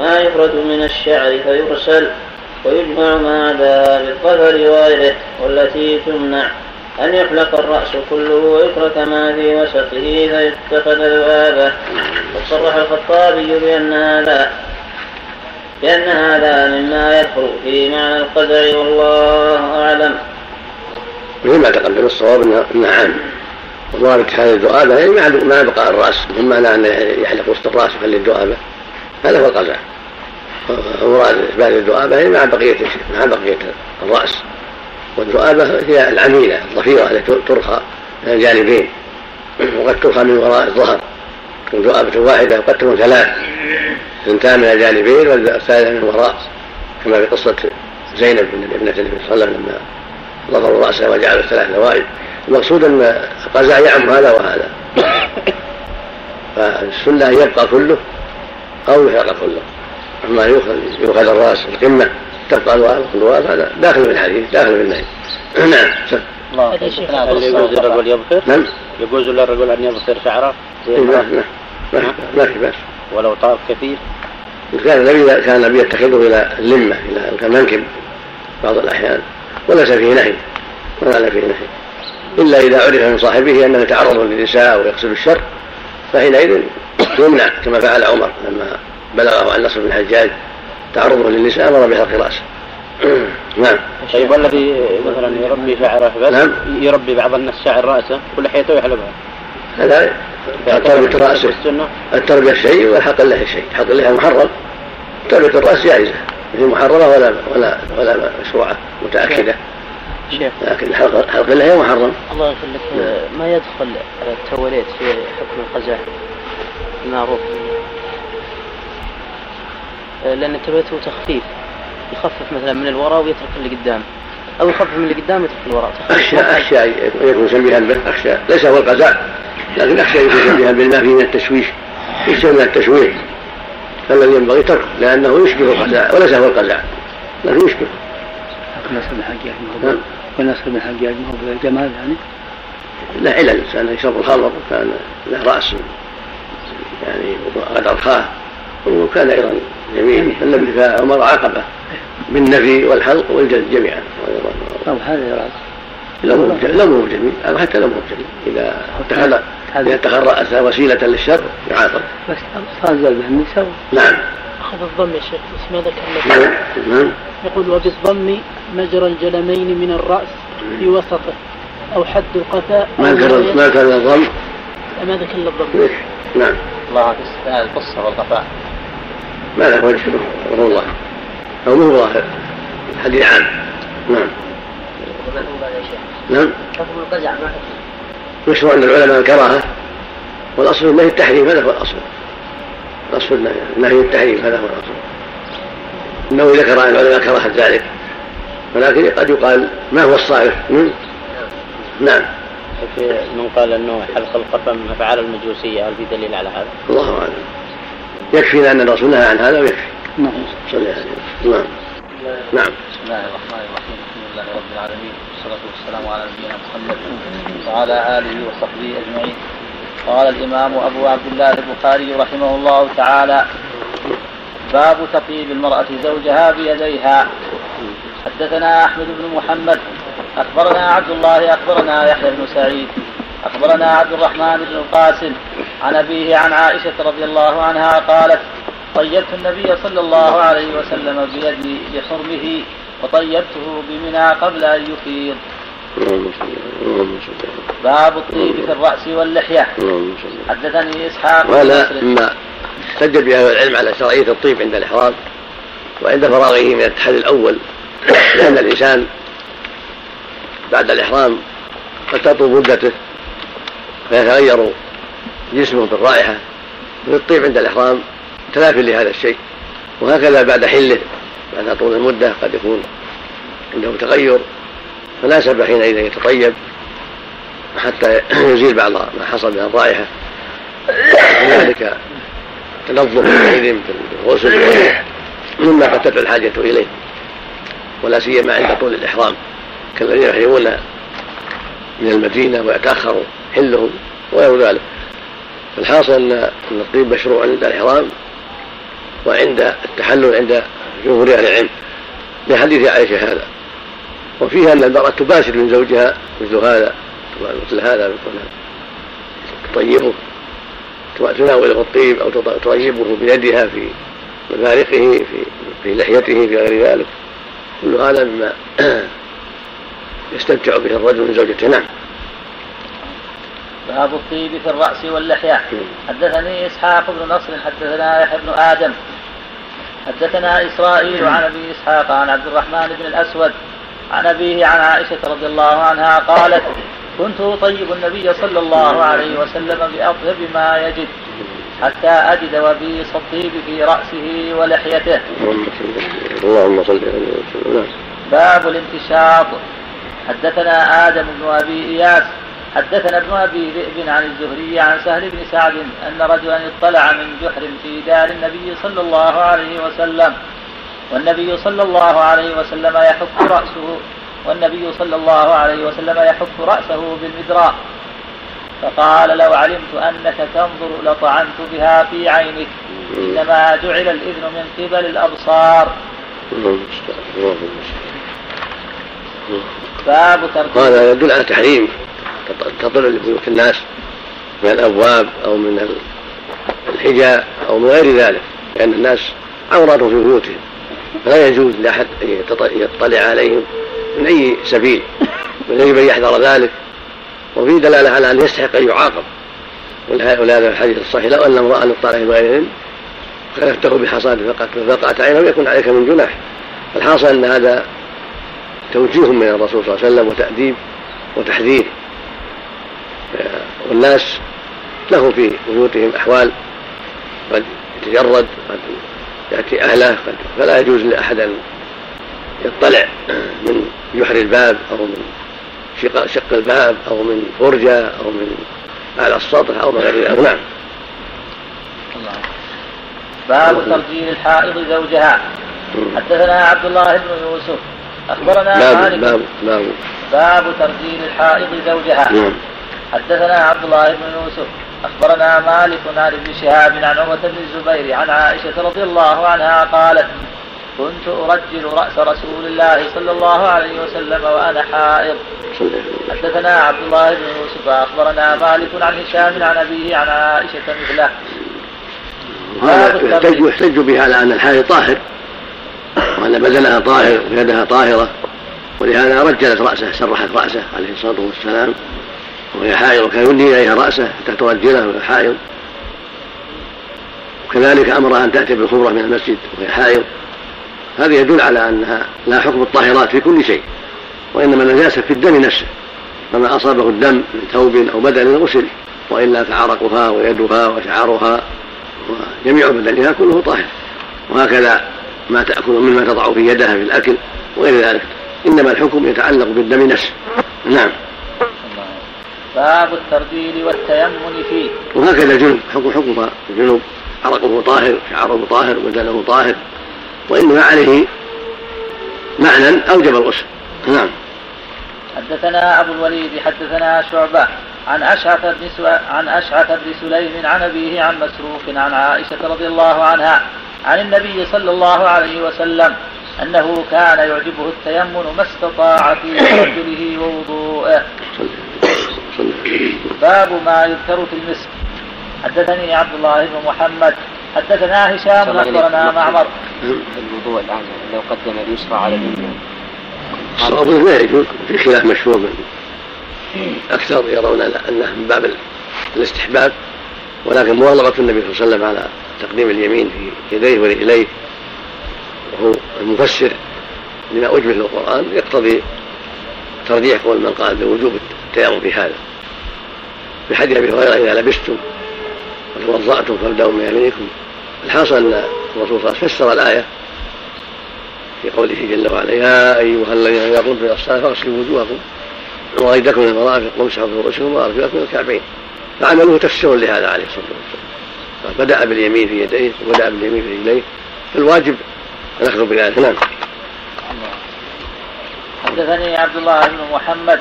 ما يفرد من الشعر فيرسل، ويجمع ما عدا بالظفر وغيره، والتي تمنع أن يحلق الرأس كله ويترك ما في وسطه فيتخذ ذبابه. وصرح الخطابي بأنها لا بأنها لا مما يدخل في معنى القزع، والله أعلم. مما تقدم الصواب أنها عام، وضابط هذه الذبابة يعني ما يبقى الرأس، هم معنى أن يحلق وسط الرأس ويخلي الذبابة، هذا هو القزع. مراد إثبات الذبابة يعني مع بقية مع بقية الرأس. والذؤابة هي العميلة الضفيرة التي ترخى من الجانبين، وقد ترخى من وراء الظهر، ذؤابة واحدة وقد تكون ثلاث، اثنتان من الجانبين والثالثة من وراء، كما في قصة زينب ابنة النبي صلى الله عليه وسلم لما ضفروا رأسها وجعلوا الثلاث ذوائب. المقصود أن القزع يعم هذا وهذا، فالسنة يبقى كله أو يحلق كله، أما يؤخذ الرأس القمة تبقى الوعظ هذا داخل من الحديث داخل من النهي. نعم هل يجوز للرجل يبصر؟ نعم يجوز للرجل أن يبصر شعره؟ نعم ما في بأس ولو طاف كثير. كان النبي يتخذه إلى اللمة إلى المنكب بعض الأحيان، وليس فيه نهي ولا فيه نهي، إلا إذا عرف من صاحبه أنه يتعرض للنساء ويقصد الشر فحينئذ يمنع، كما فعل عمر لما بلغه عن نصر بن الحجاج تعرضه للنساء امر بحلق راسه. نعم طيب والذي مثلا يربي شعره بس نعم. يربي بعض الناس شعر راسه كل حيته يحلقها، هذا تربيه راسه التربيه شيء والحق له شيء، حق له محرم، تربيه الراس جائزه هي محرمه ولا ولا ولا مشروعه متاكده. شيخ لكن حلق اللحية محرم. الله يخليك. ما يدخل التوليت في حكم القزاح المعروف، لأن التبته تخفيف، يخفف مثلا من الوراء ويترك اللي قدام، أو يخفف من اللي قدام ويترك الوراء. أخشى أخشى يكون شبيها بالماء، أخشى ليس هو القزاح لكن أخشى يكون شبيها بالماء فيه من التشويش، يشبه من التشويه، فالذي ينبغي تركه لأنه يشبه القزاح وليس هو القزاح لكن يشبه. نصر بن حجاج مهضوب ونصر بن حجاج مهضوب الجمال يعني لا علل، كان يشرب الخمر وكان له رأس يعني قد أرخاه، وكان أيضا جميل، فالنبي فعمر عاقبه بالنفي والحلق والجلد جميعا. طب هذا رأس لمه جميل أو حتى لمه جميل إذا تخرأت وسيلة للشر يعاقب، بس أصازل به النساء. نعم أخذ الضم يا شيخ، بس ماذا كان نعم يقول وبالضم مجرى الجلمين من الرأس في وسطه أو حد القفاء. ما كان ما كان الضم ماذا كان الضم؟ نعم الله عز وجل البصر والقفاء ما له وجه له والله أو مو ظاهر حديث عام. نعم نعم حكم القزع ما حكم مشروع عند العلماء الكراهة، والأصل النهي التحريم، هذا هو الأصل، الأصل النهي التحريم هذا هو الأصل، إنه ذكر عن العلماء كراهة ذلك، ولكن قد يقال ما هو الصالح. نعم في من قال أنه حلق القفا من أفعال المجوسية، هل في دليل على هذا؟ الله أعلم، يكفينا أن الرسول نهى عن هذا ويكفي. نعم صلى الله عليه وسلم. نعم نعم بسم الله الرحمن الرحيم، الحمد لله رب العالمين، والصلاة والسلام على نبينا محمد وعلى آله وصحبه أجمعين. قال الإمام أبو عبد الله البخاري رحمه الله تعالى: باب تطيب المرأة زوجها بيديها. حدثنا أحمد بن محمد أخبرنا عبد الله أخبرنا يحيى بن سعيد أخبرنا عبد الرحمن بن القاسم عن أبيه عن عائشة رضي الله عنها قالت: طيبت النبي صلى الله عليه وسلم بيدي لحرمه، وطيبته بمنى قبل أن يفيض. باب الطيب في الرأس واللحية. حدثني إسحاق ولا سجل بها العلم على شرعية الطيب عند الإحرام وعند فراغه من التحلل الأول، لأن الإنسان بعد الإحرام قد تطوب مدته فيتغير جسمه بالرائحة، والطيب عند الإحرام تلافي لهذا الشيء، وهكذا بعد حله بعد طول المدة قد يكون عنده تغير، فلا سبب حينئذ يتطيب حتى يزيل بعض ما حصل من الرائحة، وذلك تنظم حينئذ بالغسل مما قد تدعو الحاجة إليه، ولا سيما عند طول الإحرام كالذين يحرمون من المدينة ويتأخروا حلهم وغير ذلك. الحاصل أن الطيب مشروع عند الإحرام وعند التحلل عند جمهور أهل العلم لحديث عائشة هذا، وفيها أن المرأة تباشر من زوجها مثل هذا مثل هذا تطيبه، تناوله الطيب أو تطيبه بيدها في مفارقه في, في لحيته في غير ذلك، كل هذا مما يستمتع به الرجل من زوجته. نعم باب الطيب في الرأس واللحية. حدثني إسحاق بن نصر حدثنا يحيى بن آدم حدثنا إسرائيل عن أبي إسحاق عن عبد الرحمن بن الأسود عن أبيه عن عائشة رضي الله عنها قالت: كنت أطيب النبي صلى الله عليه وسلم بأطيب ما يجد حتى أجد وبيص الطيب في رأسه ولحيته. اللهم صل على سيدنا. باب الانتشاط. حدثنا آدم بن أبي إياس حدثنا ابن أبي ذئب عن الزهري عن سهل بن سعد أن رجلا اطلع من جحر في دار النبي صلى الله عليه وسلم والنبي صلى الله عليه وسلم يحك رأسه والنبي صلى الله عليه وسلم يحك رأسه بالمدراء، فقال: لو علمت أنك تنظر لطعنت بها في عينك، إنما جعل الإذن من قبل الأبصار. باب ترتيب. هذا يدل على تحريم تطل لبيوت الناس من الأبواب أو من الحجاب أو من غير ذلك، لأن الناس عوراتهم في بيوتهم، فلا يجوز لأحد يطلع عليهم من أي سبيل، من أي من يحذر ذلك، وفي دلالة على أن يستحق أن يعاقب، ولهذا الحديث الصحيح: لو أن امرأ اطلع بغيرهم خلفته بحصاد فقعت عينه يكون عليك من جناح. الحاصل أن هذا توجيه من الرسول صلى الله عليه وسلم وتأديب وتحذير. والناس لهم في بيوتهم أحوال، قد يتجرد، قد يأتي أهله، فلا يجوز لأحد أن يطلع من جحر الباب أو من شق الباب أو من فرجة أو من على السطح أو من غير ذلك. نعم. باب ترجيل الحائض زوجها. حدثنا عبد الله بن يوسف أخبرنا مالك. باب باب باب ترجيل الحائض زوجها. مم. حدثنا عبد الله بن يوسف أخبرنا مالك عن ابن شهاب عن عروة بن الزبير عن عائشة رضي الله عنها قالت: كنت أرجل رأس رسول الله صلى الله عليه وسلم وأنا حائض. حدثنا عبد الله بن يوسف أخبرنا مالك عن هشام عن أبيه عن عائشة مثله. يحتج بها على أن الحائض طاهر، وأن بدنها طاهر ويدها طاهرة، ولهذا رجلت رأسه، سرحت رأسه عليه الصلاة والسلام وهي حائض، وكان يدني إليها رأسه حتى ترجله وهي حائض. وكذلك أمرها أن تأتي بالخمرة من المسجد وهي حائض. هذا يدل على أنها لا حكم الطاهرات في كل شيء، وإنما النجاسة في الدم نفسه، فما أصابه الدم من ثوب أو بدن غسل، وإلا فعرقها ويدها وشعرها وجميع بدنها كله طاهر، وهكذا ما تأكل مما تضع في يدها في الأكل وغير ذلك، إنما الحكم يتعلق بالدم نفسه. نعم. باب الترديل والتيمم فيه. وهكذا الجنب حكم حكمها، الجنب عرقه طاهر، شعره طاهر، بدنه طاهر، وإنما عليه معنى أوجب الغسل. نعم. حدثنا أبو الوليد حدثنا شعبة عن أشعث بن سو... عن أشعث بن سليم عن أبيه عن مسروق عن عائشة رضي الله عنها عن النبي صلى الله عليه وسلم أنه كان يعجبه التيمم ما استطاع في رجله ووضوءه. باب ما يذكر في المسك. حدثني عبد الله بن محمد حدثنا هشام أخبرنا معمر. الوضوء الآن لو قدم اليسرى على اليمين الصواب لا يجوز، في خلاف مشهور، أكثر يرون أنه من باب الاستحباب، ولكن مواظبة النبي صلى الله عليه وسلم على تقديم اليمين في يديه ورجليه، وهو المفسر لما أجمل القرآن، يقتضي ترجيح قول من قال بوجوب التيمم في هذا، بحديث أبي هريرة: إذا لبستم وتوضأتم فابدأوا من يمينكم. الحاصل أن الرسول صلى الله عليه وسلم فسر الآية في قوله جل وعلا: يا أيها الذين آمنوا إذا قمتم إلى الصلاة فاغسلوا وجوهكم وأيديكم إلى المرافق وامسحوا برؤوسكم وأرجلكم إلى الكعبين. فعملوه تفسير لهذا عليه الصلاة والسلام، بدأ باليمين في يديه وبدأ باليمين في رجليه، فالواجب أن نأخذ بذلك. نعم. حدثني عبد الله بن محمد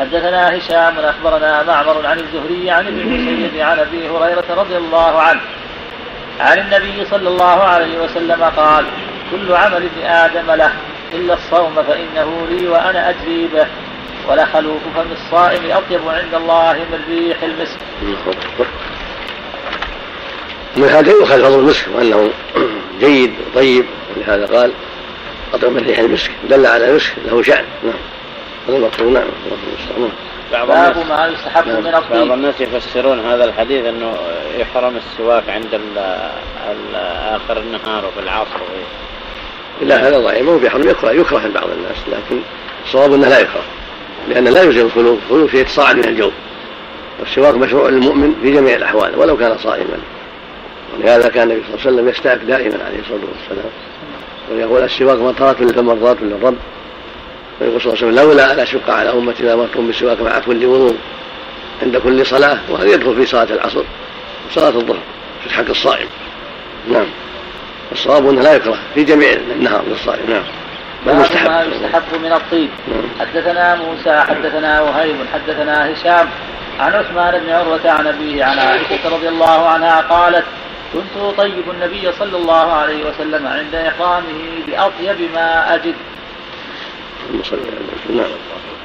حدثنا هشام أخبرنا معمر عن الزهري عن ابن المسيب عن أبي هريرة رضي الله عنه عن النبي صلى الله عليه وسلم قال: كل عمل ابن آدم له إلا الصوم فإنه لي وأنا أجزي به، ولخلوف فم الصائم أطيب عند الله من ريح المسك. من هذا يؤخذ فضل المسك وأنه جيد وطيب، ولهذا قال أطيب من ريح المسك، دل على المسك له شأن. نعم. نعم. بعض ما يستحب من الطيب. بعض الناس يفسرون هذا الحديث أنه يحرم السواك عند آخر النهار وفي العصر. لا، هذا ضعيف، مو بيحرم، يكره يكره بعض الناس، لكن الصواب أنه لا يكره، لأن لا يوجد الخلوف، الخلوف يتصاعد من الجو، والسواك مشروع للمؤمن في جميع الأحوال ولو كان صائما، ولهذا كان النبي صلى الله عليه وسلم يستاك دائما عليه الصلاة والسلام، ويقول: السواك مطرات للمرضات للرب. ويقول صلى الله عليه وسلم: لولا أن أشق على أمتي لأمرتهم بالسواك مع كل وضوء عند كل صلاة. وهذا يدخل في صلاة العصر وصلاة الظهر في حق الصائم. نعم. الصواب أنه لا يكره في جميع النهار للصائم. نعم. بل مستحب. ما يستحب من الطيب. نعم. حدثنا موسى حدثنا وهيب حدثنا هشام عن عثمان بن عروة عن أبيه عن عائشة رضي الله عنها قالت: كنت أطيب النبي صلى الله عليه وسلم عند إحرامه بأطيب ما أجد. نعم.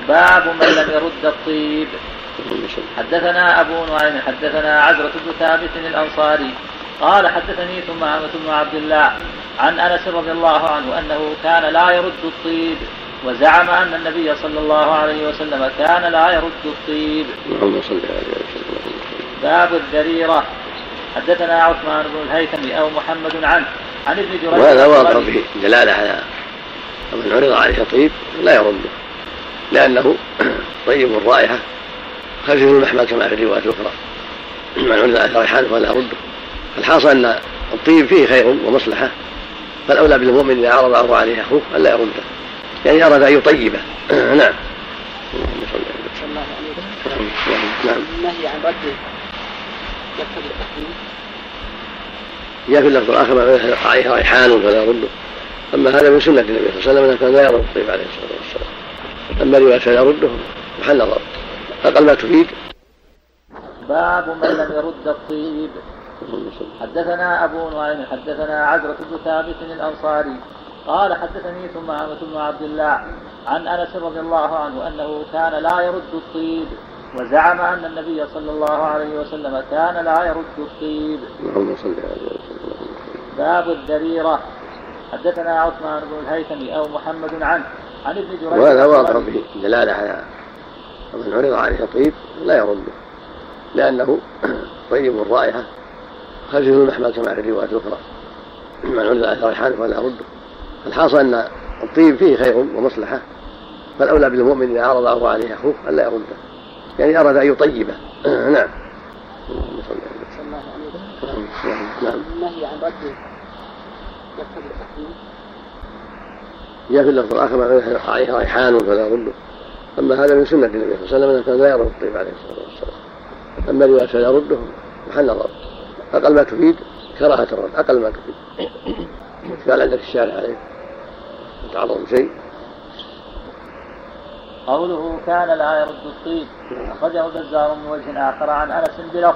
باب من لم يرد الطيب. حدثنا أبو نعيم حدثنا عزرة بن ثابت الأنصاري قال: حدثني ثمامة بن عبد الله عن أنس رضي الله عنه أنه كان لا يرد الطيب، وزعم أن النبي صلى الله عليه وسلم كان لا يرد الطيب. باب الذريرة. حدثنا عثمان بن الهيثم أو محمد عنه عن ابن جريج. وهذا واضح به دلالة على ومن عرض عليه طيب لا يرده لأنه طيب الرائحة خفيف المحمى كما في الروايات الأخرى. من عرض عليه ريحان فلا يرده. فالحاصل أن الطيب فيه خير ومصلحة، فالأولى بالمؤمن إذا عرضه عليه أخوه ألا يرده، يعني أراد أن يطيبه. نعم. النهي عن رده يكفي التقليد. جاء في اللفظ الآخر عليه ريحان فلا يرده. أما هذا من سنة النبي صلى الله عليه وسلم كان لا يرد الطيب عليه الصلاة والسلام. أما رواية فلا يرده محل الرد أقل ما تفيد. باب من لم يرد الطيب. حدثنا أبو نعيم حدثنا عزرة بن ثابت الأنصاري قال حدثني ثم عن عبد الله عن أنس رضي الله عنه أنه كان لا يرد الطيب، وزعم أن النبي صلى الله عليه وسلم كان لا يرد الطيب. باب الدريرة. حدثنا عثمان بن الهيثم أو محمد عنه عن ابن جريج، وهذا واضح به دلالة على من عرض عليه طيب لا يرده لأنه طيب الرائحة خفيف المحمى كما في الروايات الأخرى. من عرض عليه ريحان فلا يرده. الحاصل أن الطيب فيه خير ومصلحة، فالأولى بالمؤمن إذا عرضه عليه أخوه ألا يرده، يعني أراد أن يطيبه. نعم. النهي عن رده يكفي التقليد. جاء في اللفظ الآخر عليه ريحان فلا يرده. أما هذا من سنة النبي صلى الله عليه وسلم كان لا يرد الطيب عليه الصلاة والسلام. أما رواية فلا يرده محل الرد أقل ما تفيد كراهة الرد أقل ما تفيد. قال عندك الشارع عليه تعرض شيء. قوله كان لا يرد الطيب أخرجه البزار من وجه آخر عن أنس بلفظ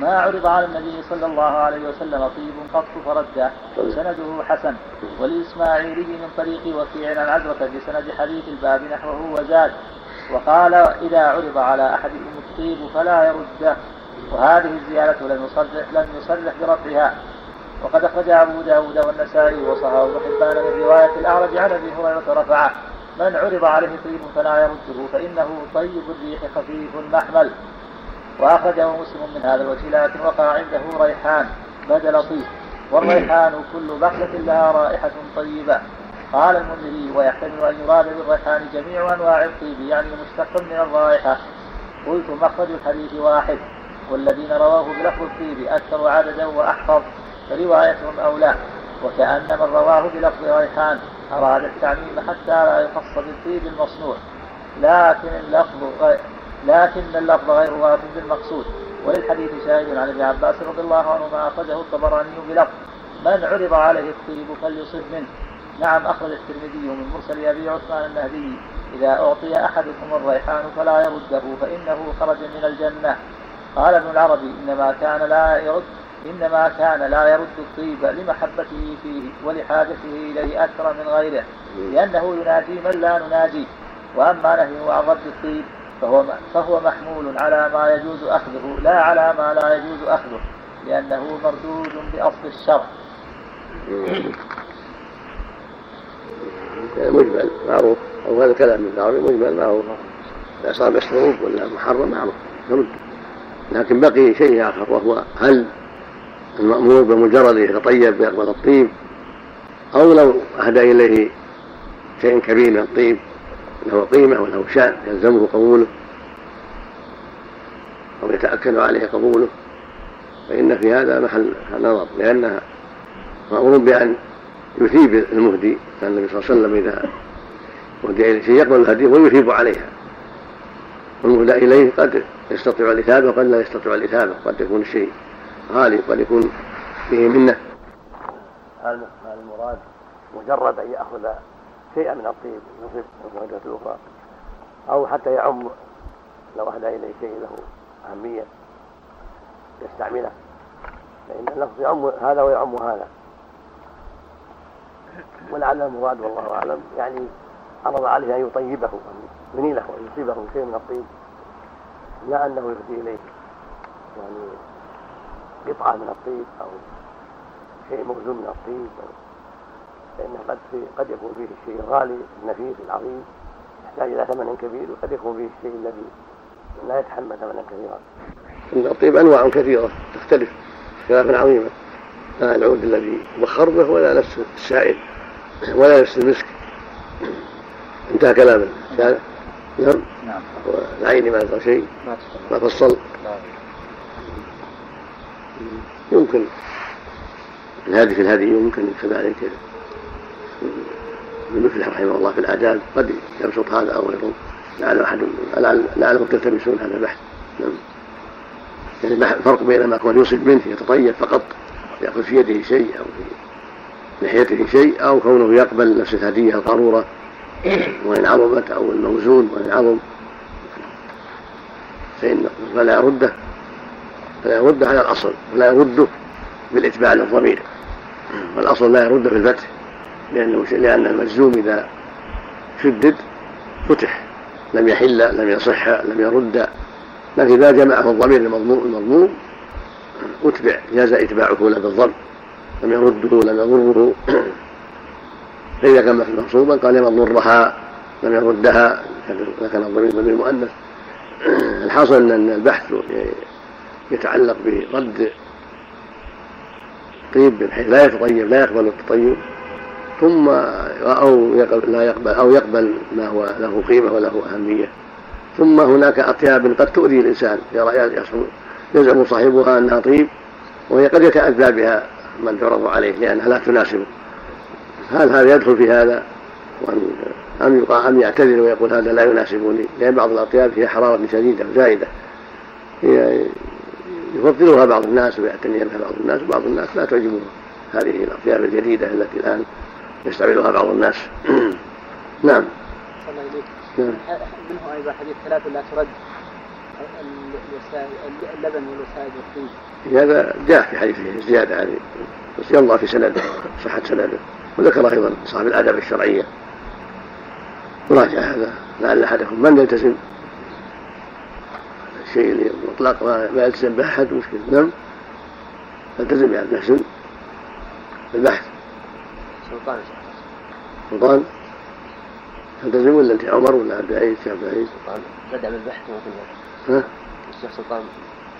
ما عرض على النبي صلى الله عليه وسلم طيب قط فرده سنده حسن، والإسماعيلي من طريق وكيع عن عزرة بسند حديث الباب نحوه وزاد، وقال إذا عرض على أحدكم الطيب فلا يرده، وهذه الزيادة لم يصرح لم يصرح برفعها. وقد أخرج أبو داود والنسائي وصححه ابن حبان من رواية الأعرج عن أبي هريرة رفعه من عرض عليه طيب فلا يرده فإنه طيب الريح خفيف محمل. وأخرجه مسلم من هذا الوجه لكن وقع عنده ريحان بدل طيب، والريحان كل بخلة لها رائحة طيبة. قال المنذري ويحتمل أن يراد بالريحان جميع أنواع الطيب يعني مشتق من الرائحة. قلت مخرج الحديث واحد والذين رواه بلفظ الطيب أكثر عددا وأحفظ فروايتهم أولى، وكأن من رواه بلفظ ريحان أراد التعميم حتى لا يخص بالطيب المصنوع، لكن اللفظ غير لكن اللفظ غير واضح بالمقصود. وللحديث شاهد عن ابن عباس رضي الله عنهما أخذه الطبراني بلفظ من عرض عليه الطيب فليصب منه. نعم. أخرج الترمذي من مرسل أبي عثمان النهدي إذا أعطي أحدكم الريحان فلا يرده فإنه خرج من الجنة. قال ابن العربي إنما كان لا يرد إنما كان لا يرد الطيب لمحبته فيه ولحاجته إليه أكثر من غيره، لأنه ينادي من لا ننادي. وأما نهيه عن رد الطيب فهو فهو محمول على ما يجوز أخذه لا على ما لا يجوز أخذه، لأنه مردود بأصل الشرع. مجمل معروف، أو هذا كلام من العربي مجمل معروف. لا صار مسروق ولا محرم معروف، لكن بقي شيء آخر وهو هل المأمور بمجرد يتطيب بأقبة الطيب أو لو أهدى إليه شيء كبير من الطيب له قيمة وله شأن يلزمه قبوله أو يتأكد عليه قبوله، فإن في هذا محل نظر، لأنها مأمور بأن يثيب المهدي، لأن النبي صلى الله عليه وسلم إذا أهدى إليه شيء يقبل الهدي ويثيب عليها، والمهدى إليه قد يستطيع الإثابة وقد لا يستطيع الإثابة، قد يكون الشيء غالب قد يكون فيه منه. هل المراد مجرد أن يأخذ شيئا من الطيب يصب المهدة الأخرى أو حتى يعم لو أهدى إليه شيء له أهمية يستعمله، فإن اللفظ يعم هذا ويعم هذا. ولعل المراد والله أعلم يعني عرض عليه أن يطيبه أن ينيله أن يصيبه شيء من الطيب، لا أنه يهدي إليه يعني قطعة من الطيب أو شيء مغزون من الطيب، لأنه قد قد يكون فيه الشيء الغالي النفيس العظيم يحتاج إلى ثمن كبير، وقد يكون فيه الشيء الذي لا يتحمل ثمنا كبيرا. إن الطيب أنواع كثيرة تختلف خلافا عظيما، لا العود الذي بخر به ولا نفس السائل ولا نفس المسك انتهى كلامه. نعم نعم. والعين ما ذكر شيء ما فصل. يمكن الهادي في الهادي يمكن كذلك ابن مفلح رحمه الله في الآداب قد يبسط هذا أو غيره، لعل أحد لعلهم تلتمسون هذا البحث. نعم. يعني الفرق بين ما كان يصيب منه يتطيب فقط يأخذ في يده شيء أو في لحيته شيء، أو كونه يقبل نفس الهدية القارورة وإن عظمت أو الموزون وإن عظم فإن فلا يرده فلا يرده على الأصل، ولا يرده بالإتباع للضمير، والأصل لا يرده بالفتح، لأنه لأن المجزوم إذا شدد فتح لم يحل لم يصح لم يرد، لكن إذا جمعه الضمير المضموم أتبع جاز إتباعه لا بالضم، لم يرده لم يضره. فإذا كان منصوبا قال لمن ضرها لم يردها، لكن الضمير ضمير مؤنث. الحاصل أن البحث يتعلق برد طيب بحيث لا يتطيب لا يقبل التطيب، ثم أو يقبل لا يقبل أو يقبل ما هو له قيمة وله أهمية. ثم هناك أطياب قد تؤذي الإنسان يزعم صاحبها أنها طيب وهي قد يتأذى بها من تعرض عليه لأنها لا تناسبه. هل هذا يدخل في هذا أم يعتذر ويقول هذا لا يناسبني؟ لأن بعض الأطياب فيها حرارة شديدة وزائدة يفضلها بعض الناس ويعتني بها بعض الناس، وبعض الناس لا تعجبها هذه الأطياب الجديدة التي الآن يستعملها بعض الناس. نعم. نعم. منه أيضا حديث ثلاث لا ترد، اللبن والوسائد والطين، هذا جاء في حديثه زيادة عليه بس يلا في سنده صحة سنده، وذكر أيضا صاحب الآداب الشرعية وراجع هذا لعل أحدهم من يلتزم الشيء اللي مطلق ما يلتزم به أحد مشكلة. نعم. يلتزم يعني نحسن البحث سلطان سلطان تلتزم ولا أنت عمر ولا عبد العزيز عبد العزيز سلطان بدأ بالبحث وكذا. ها؟ الشيخ سلطان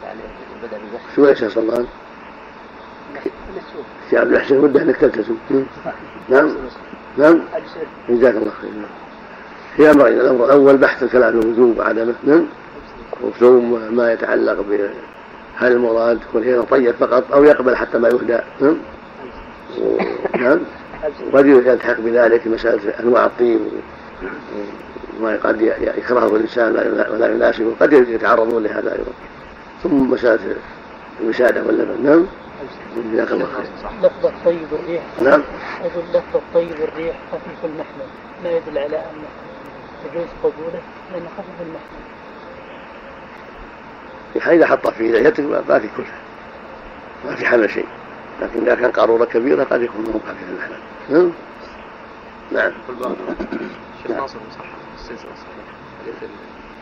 يعني بدأ بالبحث. شو يا شيخ سلطان؟ يا عبد الحسن وده أنك تلتزم. نعم نعم. جزاك الله خير. في أمرين، الأمر الأول بحث الكلام الوجوب وعدمه. نعم. وثم ما يتعلق بهل المراد كل هي طيب فقط أو يقبل حتى ما يهدى. نعم نعم. قد يلتحق بذلك مسألة أنواع الطيب ما قد يكرهه الإنسان ولا يناسبه، قد يتعرضون لهذا أيضا. ثم مسألة الوسادة واللبن. نعم. جزاك الله خير. لفظ الطيب الريح. نعم. أقول لفظ الطيب الريح خفيف المحمل لا يدل على أنه يجوز قبوله لأنه خفيف المحمل. إذا حط في لحيته ما في كلها ما في حمل شيء، لكن إذا كان قارورة كبيرة قد يكون مو خفيف المحمل. نعم. شيخ ناصر صح السلسلة صحيحة حديث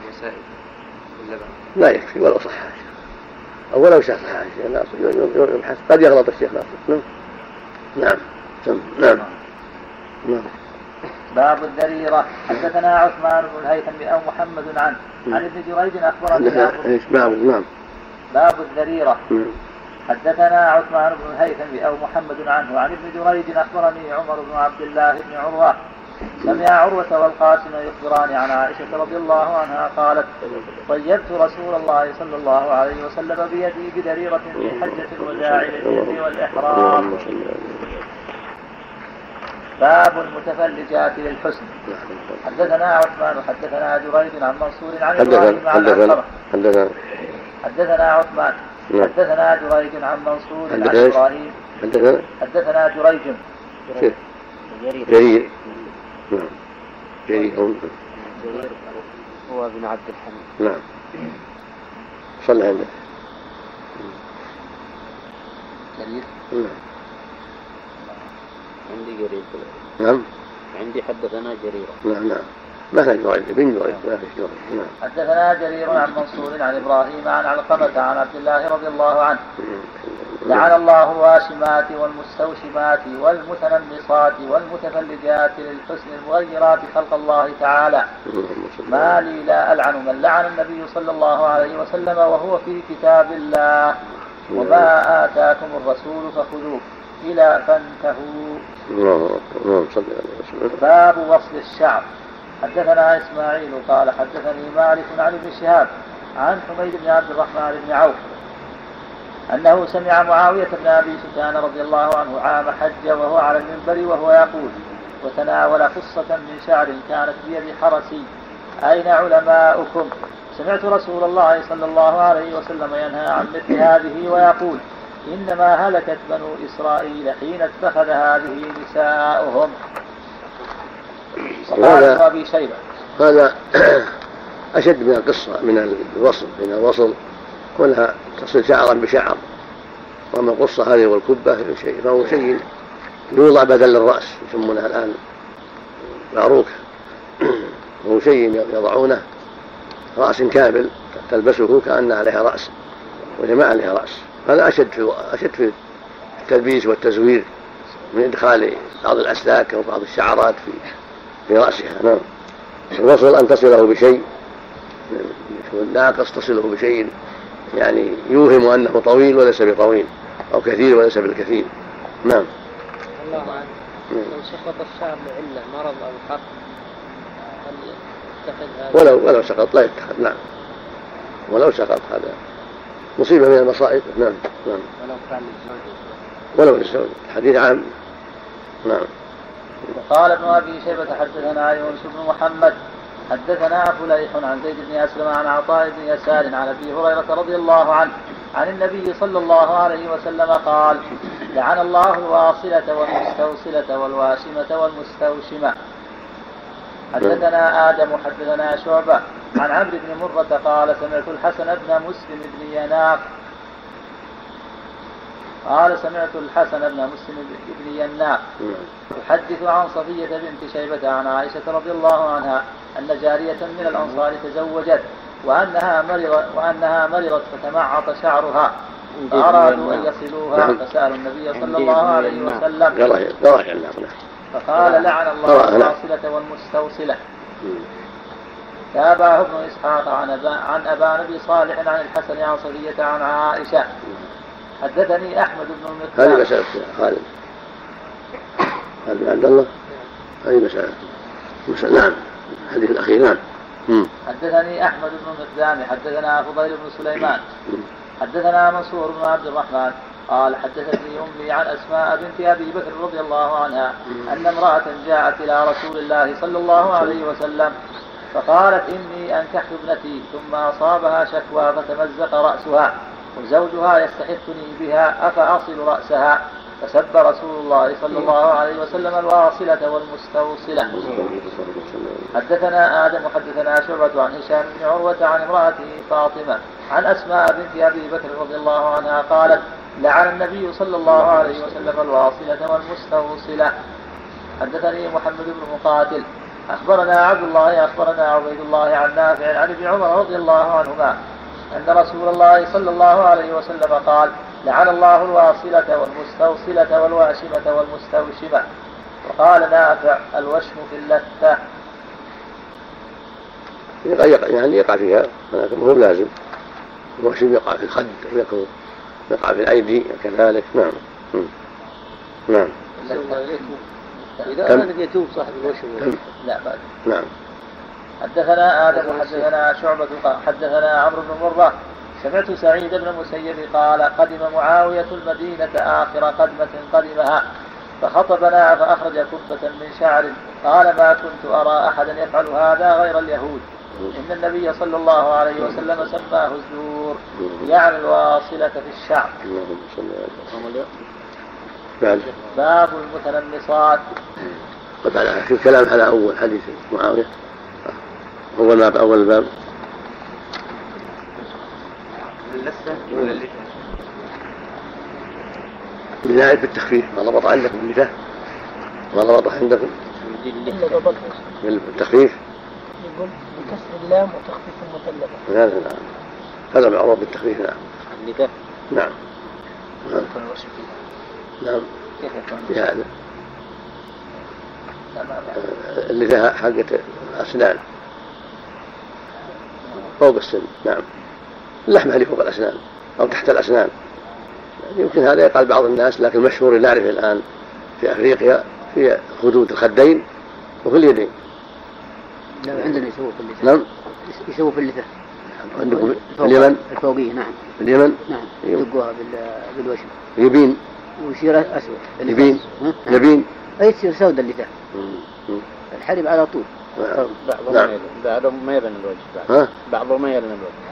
الوسائل واللبن لا يكفي ولا صح أولا وشاء صحيح الشيخ ناصر يبحث قد يغلط الشيخ ناصر. نعم نعم نعم. باب الدريرة. حدثنا عثمان بن الهيثم أو محمد عنه عن ابن جريج أخبرنا باب. نعم. باب الدريرة. حدثنا عثمان بن الهيثم أو محمد عنه عن ابن جريج أخبرني عمر بن عبد الله بن عروة سمع عروة والقاسم يخبران عن عائشة رضي الله عنها قالت طيبت رسول الله صلى الله عليه وسلم بيدي بدريرة في حجة الوداع للحج والإحرام. باب المتفلجات للحسن. حدثنا عثمان حدثنا جريج عن منصور عن إبراهيم عن القمر. حدثنا عثمان حدثنا جريج عن منصور عن إبراهيم. حدثنا جريج جرير نعم جرير هو ابن عبد الحميد. نعم صلى عليه جرير. نعم عندي جرير. نعم عندي حدثنا جرير. نعم نعم ما هي جرير بن جرير ما في جرير. نعم. حدثنا جرير عن منصور عن إبراهيم عن علقمة عن عبد الله رضي الله عنه لعن الله الواشمات والمستوشمات والمتنمصات والمتفلجات للحسن المغيرات خلق الله تعالى، ما لي لا ألعن من لعن النبي صلى الله عليه وسلم وهو في كتاب الله، وما آتاكم الرسول فخذوه إلى فانتهوا. باب وصل الشعر. حدثنا إسماعيل قال حدثني مالك عن ابن شهاب عن حميد بن عبد الرحمن بن عوف أنه سمع معاوية بن أبي سفيان رضي الله عنه عام حج وهو على المنبر وهو يقول: وتناول قصة من شعر كانت بيد حرسي، أين علماؤكم؟ سمعت رسول الله صلى الله عليه وسلم ينهى عن مثل هذه ويقول: إنما هلكت بنو إسرائيل حين اتخذ هذه نساؤهم. هذا أشد من القصة، من الوصل، من الوصل كلها تصل شعرا بشعر، ومن القصة هذه والكبة شيء فهو شيء يوضع بدل الرأس يسمونها الآن معروكة، وهو شيء يضعونه رأس كامل تلبسه كأن عليها رأس وجماع عليها رأس. هذا أشد في أشد في التلبيس والتزوير من إدخال بعض الأسلاك أو بعض الشعرات في في رأسها. نعم. الوصل أن تصله بشيء ناقص، تصله بشيء يعني يوهم أنه طويل وليس بطويل، أو كثير وليس بالكثير. نعم. الله عنه. نعم. لو سقط الشعر لعلة مرض أو حرب ولو ولو سقط لا يتخذ. نعم. ولو سقط هذا مصيبة من المصائب. نعم. نعم. ولو كان ولو للسعودي. الحديث عام. نعم. قال ابن أبي شيبة حدثنا يونس بن محمد حدثنا فليح عن زيد بن أسلم عن عطاء بن يسار عن أبي هريرة رضي الله عنه عن النبي صلى الله عليه وسلم قال: لعن الله الواصلة والمستوصلة والواشمة والمستوشمة. حدثنا آدم حدثنا شعبة عن عمرو بن مرة قال: سمعت الحسن بن مسلم بن يناق قال سمعت الحسن بن مسلم بن يناق يحدث عن صفية بنت شيبة عن عائشة رضي الله عنها أن جارية من الأنصار تزوجت وأنها مرضت, وأنها مرضت فتمعط شعرها فأرادوا أن يصلوها فسألوا النبي صلى الله عليه وسلم فقال: لعن الله الواصلة والمستوصلة. تابعه ابن إسحاق عن أبان أبي صالح عن الحسن عن صفية عن عائشة. حدثني أحمد بن المثنى. هذه مسألة خالد. هذه عبد الله. هذه مسألة. مسألة. نعم. هذه الأخيرة. حدثني أحمد بن المثنى حدثنا فضيل بن سليمان حدثنا منصور بن عبد الرحمن قال: حدثتني أمي عن أسماء بنت أبي بكر رضي الله عنها أن امرأة جاءت إلى رسول الله صلى الله عليه وسلم فقالت: إني أنكحت ابنتي، ثم أصابها شكوى فتمزق رأسها وزوجها يستحثني بها، أفأصل رأسها؟ فسب رسول الله صلى الله عليه وسلم الواصلة والمستوصلة. حدثنا آدم حدثنا شعبة عن هشام بن عروة عن امرأته فاطمة عن أسماء بنت أبي بكر رضي الله عنها قالت: لعن النبي صلى الله عليه وسلم الواصلة والمستوصلة. حدثني محمد بن مقاتل أخبرنا عبد الله أخبرنا عبيد الله عن نافع عن ابن عمر رضي الله عنهما أن رسول الله صلى الله عليه وسلم قال: لعن الله الواصلة والمستوصلة والواشمة والمستوشمة. وقال نافع: الوشم في اللثة. يعني يقع فيها لكن هو لازم. الوشم يقع في الخد، يقع في الأيدي كذلك. نعم. نعم. إذا كان يتوب صاحب الوشم. لا بعد. نعم. حدثنا آدم حدثنا شعبة حدثنا عمرو بن مرة سمعت سعيد بن المسيب قال: قدم معاوية المدينة آخر قدمة قدمها فخطبنا فأخرج كفة من شعر قال: ما كنت أرى أحدا يفعل هذا غير اليهود، إن النبي صلى الله عليه وسلم سماه الزور، يعني الواصلة في الشعر. باب المتنمصات. طبعا الكلام على أول حديث معاوية أول باب أول باب بداية بالتخفيف. ما ضبط عندكم اللثة؟ ما ضبط عندكم بالتخفيف؟ يقول بكسر اللام وتخفيف المثلثة. نعم. هذا معروف بالتخفيف. نعم. اللثة. نعم. نعم. كيف هذا؟ اللثة حقت أسنان فوق السن. نعم. اللحم اللي فوق الأسنان أو تحت الأسنان يمكن هذا يقال بعض الناس، لكن مشهور نعرفه الآن في أفريقيا في خدود الخدين وفي اليدين. لا عندنا يسووا في اللثة. نعم يسووا في اللثة. عندكم في اليمن؟ الفوقية نعم. في اليمن؟ نعم. يدقوها بالوشم. يبين. ويصير أسود. يبين. يبين. أي تصير سوداء اللثة. الحليب على طول. بعضهم نعم. بعضهم ما يبين الوجه. ها؟ بعضهم ما يبين الوجه.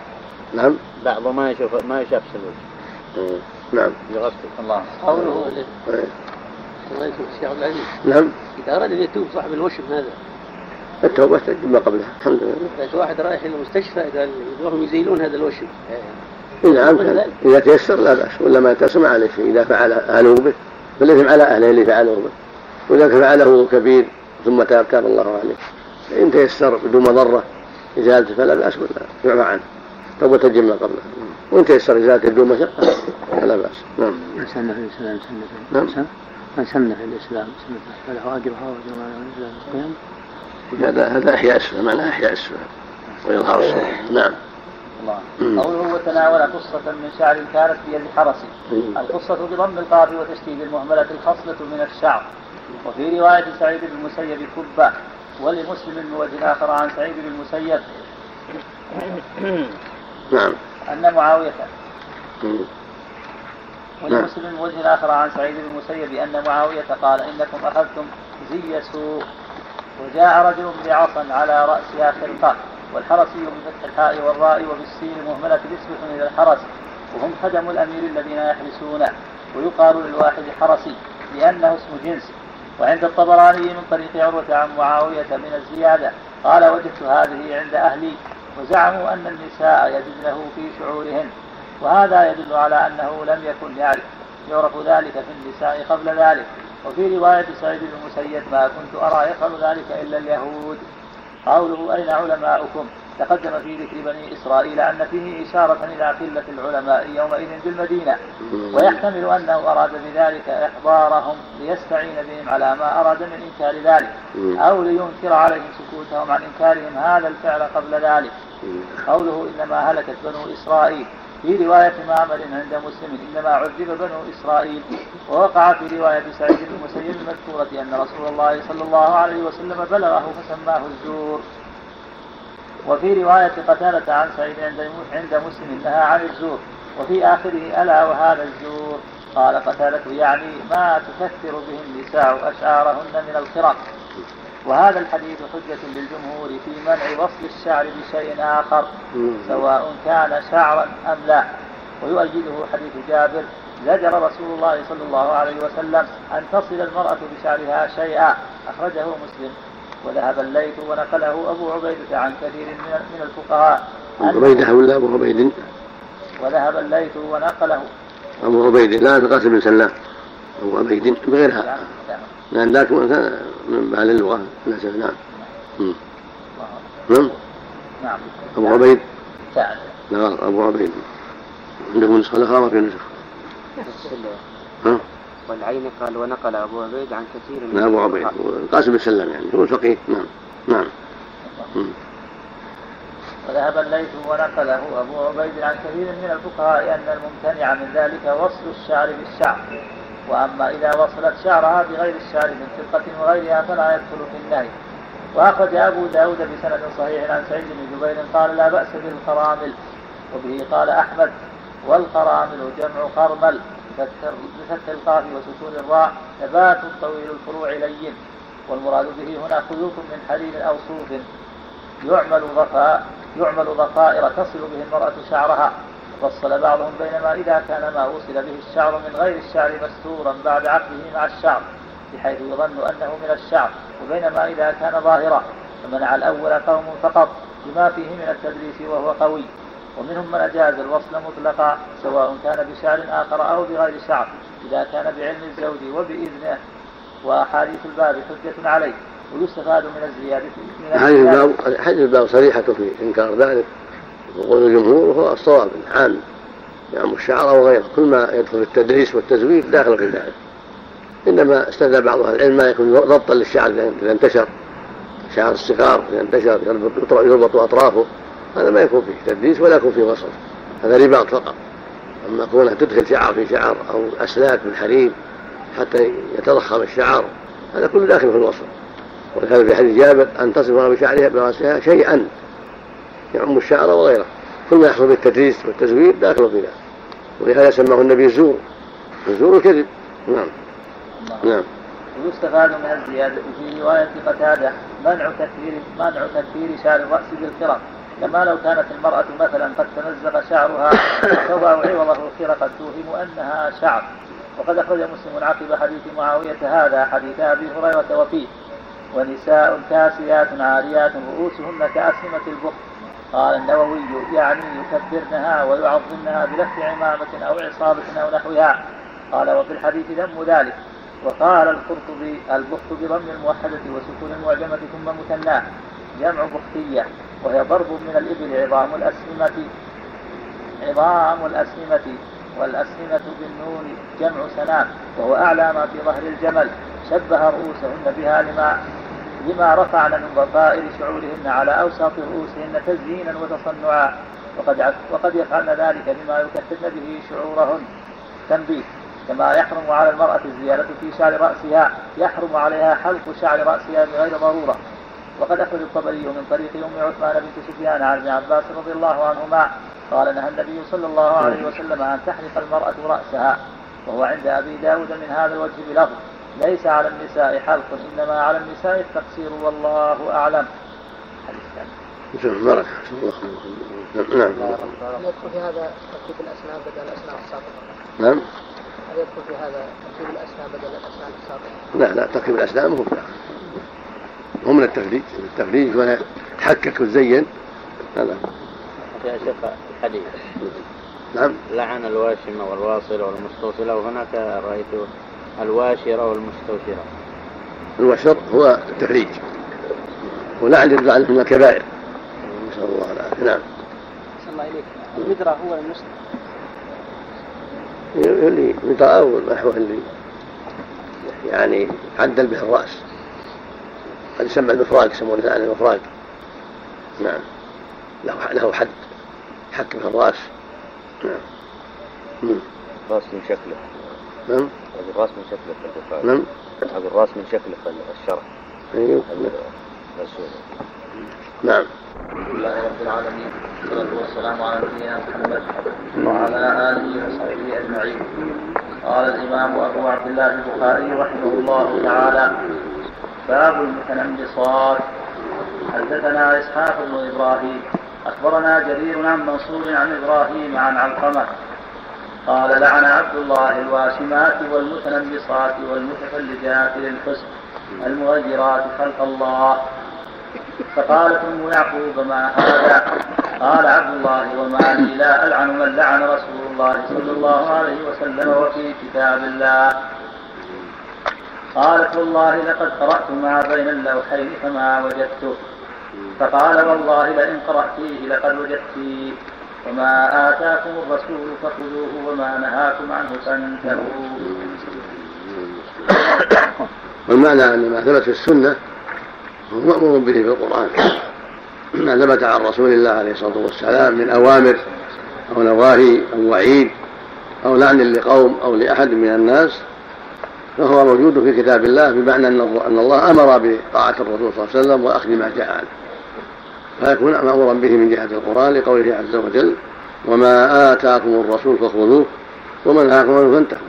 نعم. بعضهم ما يشوف ما يشاف الوجه. نعم. يغسل الله. قوله الله يسوي الشيخ عبد العزيز. نعم. إذا أراد أن يتوب صاحب الوشم هذا. التوبة ما قبلها الحمد لله. واحد رايح للمستشفى قال يروحوا يزيلون هذا الوشم. نعم إذا تيسر لا بأس، ولا ما تيسر ما عليه شيء إذا فعل أهله به، فالإثم على أهله اللي فعله به، وإذا فعله كبير ثم تاب تاب الله عليه. إن تيسر بدون مضرة إزالته فلا بأس ولا يعفى عنه، توبة تجب ما قبلها، وإن تيسر إزالته بدون مشقة فلا بأس. نعم. من سن في الإسلام سنة من سن في الإسلام سنة فله أجرها وأجر من أجر القيامة. هذا هذا أحياء السنة، معناه أحياء السنة ويظهر السنة. نعم. الله. قوله وتناول قصة من شعر كانت في يد حرس. القصة بضم القاف وتشديد المهملة الخصلة من الشعر. وفي رواية سعيد بن المسيب كبة، ولمسلم من وجه آخر عن سعيد بن المسيب. نعم. أن معاوية. ولمسلم من وجه آخر عن سعيد بن المسيب أن معاوية قال إنكم أخذتم زي سوء. وجاء رجل بعصا على رأسها خرقة، والحرسي بفتح الحاء والراء وبالسين المهملة يسبحون إلى الحرس، وهم خدم الأمير الذين يحرسونه، ويقال للواحد حرسي لأنه اسم جنس. وعند الطبراني من طريق عروة عن معاوية من الزيادة قال وجدت هذه عند أهلي، وزعموا أن النساء يجدنه في شعورهن، وهذا يدل على أنه لم يكن يعرف يعرف ذلك في النساء قبل ذلك. وفي رواية سعيد بن المسيب ما كنت أرى يفعل ذلك إلا اليهود. قوله أين علماؤكم تقدم في ذكر بني إسرائيل أن فيه إشارة إلى قلة العلماء يومئذ بالمدينة، ويحتمل أنه أراد بذلك إحضارهم ليستعين بهم على ما أراد من إنكار ذلك، أو لينكر عليهم سكوتهم عن إنكارهم هذا الفعل قبل ذلك. قوله إنما هلكت بنو إسرائيل في رواية معمر عند مسلم إنما عذب بنو إسرائيل. ووقع في رواية سعيد بن المسيب المذكورة أن رسول الله صلى الله عليه وسلم بلغه فسماه الزور. وفي رواية قتادة عن سعيد عند مسلم نهى عن الزور، وفي آخره ألا وهذا الزور. قال قتادة يعني ما تكثر به النساء أشعارهن من الخرق. وهذا الحديث حجة للجمهور في منع وصل الشعر بشيء آخر سواء كان شعرا أم لا، ويؤيده حديث جابر زجر رسول الله صلى الله عليه وسلم أن تصل المرأة بشعرها شيئا، أخرجه مسلم. وذهب الليث ونقله أبو عبيدة عن كثير من الفقهاء عبيدة ولا أبو عبيد وذهب الليث ونقله أبو عبيد لا القاسم بن سلام أبو عبيد بغيرها لأن ذاك من بعد اللغة لا شيء. نعم. نعم. نعم. أبو عبيد. نعم أبو عبيد. عندهم نسخة لها ما في نسخة. ها؟ والعين قال ونقل أبو عبيد عن كثير من. أبو عبيد قاسم بن سلام يعني هو فقيه. نعم. نعم. وذهب الليث ونقله أبو عبيد عن كثير من الفقهاء أن الممتنع من ذلك وصل الشعر بالشعر. وأما إذا وصلت شعرها بغير الشعر من فرقة وغيرها فلا يدخل في النهي. وأخرج أبو داود بسند صحيح عن سعيد بن جبير قال لا بأس بالقرامل، وبه قال أحمد والقرامل جمع قرمل بفتح القاف وسكون الراء، نبات طويل الفروع لين، والمراد به هنا خيوط من حرير أو صوف يعمل ضفائر يعمل ضفائر تصل به المرأة شعرها. فصل بعضهم بينما إذا كان ما وصل به الشعر من غير الشعر مستورا بعد عقده مع الشعر بحيث يظن أنه من الشعر، وبينما إذا كان ظاهرا، فمنع الأول قوم فقط بما فيه من التدريس وهو قوي، ومنهم من أجاز الوصل مطلقا سواء كان بشعر آخر أو بغير شعر إذا كان بعلم الزوج وبإذنه. وحديث الباب حجة عليه، ويستفاد من الزيادة حديث الباب صريحته في إنكار ذلك، وقول الجمهور هو الصواب العام يعني الشعر أو غيره، كل ما يدخل التدريس والتزوير داخل في ذلك. إنما استدل بعض أهل العلم ما يكون ضبطا للشعر إذا انتشر شعر الصغار إذا انتشر يربط أطرافه، هذا ما يكون فيه تدريس ولا يكون فيه وصف، هذا رباط فقط. أما كونها تدخل شعر في شعر أو أسلاك من حليب حتى يتضخم الشعر هذا كله داخل في الوصف. وكان في حديث جابر أن تصفها بشعرها برأسها شيئا يعم الشعر وغيره، كل ما يحصل بالتدريس والتزوير داخل في ذلك، ولهذا سماه النبي الزور، الزور كذب. نعم الله. نعم. ويستفاد من الزيادة في رواية قتادة منع تكثير منع تكثير شعر الرأس بالخرق، كما لو كانت المرأة مثلا قد تمزق شعرها وتضع عوضه الخرق توهم أنها شعر. وقد أخرج مسلم عقب حديث معاوية هذا حديث أبي هريرة وفيه ونساء كاسيات عاريات رؤوسهن كأسهمة البخت. قال النووي يعني يكبرنها ويعظمنها بلف عمامة أو عصابة أو نحوها. قال وفي الحديث ذم ذلك. وقال القرطبي البخت بضم الموحدة وسكون المعجمة ثم مثناه جمع بختية، وهي ضرب من الإبل عظام الأسهمة عظام الأسهمة والأسهمة بالنون جمع سنام، وهو أعلى ما في ظهر الجمل. شبه رؤوسهن بها لما لما رفعن من بطائر شعورهن على أوساط رؤوسهن تزيينا وتصنعا، وقد وقد يفعلن ذلك بما يكثرن به شعورهن. تنبيه: كما يحرم على المرأة الزيادة في شعر رأسها يحرم عليها حلق شعر رأسها بغير ضرورة. وقد أخرج الطبري من طريق أم عثمان بنت سفيان عن ابن عباس رضي الله عنهما قال نهى النبي صلى الله عليه وسلم أن تحلق المرأة رأسها، وهو عند أبي داود من هذا الوجه بلفظ ليس على النساء حلق إنما على النساء التقصير والله أعلم. حديث كامل. بارك الله فيك. نعم. يدخل في هذا ترتيب الأسنان بدل الأسنان السابقة. نعم. هل يدخل في هذا ترتيب الأسنان بدل الأسنان السابقة؟ لا لا، ترتيب الأسنان هو هم من التفريج، التفريج ولا تحكك وتزين. لا. يا شيخ الحديث. نعم. لعن الواشمة والواصلة والمستوصلة، وهناك رأيته الواشرة والمستوشرة. الوشر هو التفريج ولعن يرجع من الكبائر ما شاء الله. نعم. صلى الله عليك. المدرة هو المسلم اللي مدرة أول نحو اللي يعني عدل به الرأس، قد يسمى المفراق، يسمونه الآن المفراق. نعم. له حد حكم في الرأس. نعم. الرأس من شكله. نعم. هذا الرأس من شكله في البخاري. نعم. هذا الرأس من شكله في الشرح. أيوه. نعم. الحمد لله رب العالمين والصلاة والسلام على نبينا محمد وعلى آله وصحبه أجمعين. قال الإمام أبو عبد الله البخاري رحمه الله تعالى: باب المتنمصات. حدثنا إسحاق بن إبراهيم أخبرنا جرير عن منصور عن إبراهيم عن علقمة قال لعن عبد الله الواشمات والمتنمصات والمتفلجات للحسن المغيرات خلق الله. فقالت أم يعقوب ما هذا؟ قال عبد الله: وما لي لا ألعن من لعن رسول الله صلى الله عليه وسلم وفي كتاب الله. قالت: والله لقد قرأت ما بين اللوحين فما وجدته. فقال: والله لئن قرأتيه لقد وجدتيه. وما آتاكم الرسول فخذوه وما نهاكم عنه فانتهوا. والمعنى أن ما ثبت في السنة هو مأمور به في القرآن. ما ثبت عن رسول الله عليه الصلاة والسلام من أوامر أو نواهي أو وعيد أو لعن لقوم أو لأحد من الناس فهو موجود في كتاب الله، بمعنى أن الله أمر بطاعة الرسول صلى الله عليه وسلم وأخذ ما جاء عنه، فيكون مأمورا به من جهة القرآن لقوله عز وجل: وما آتاكم الرسول فخذوه وما نهاكم عنه فانتهوا.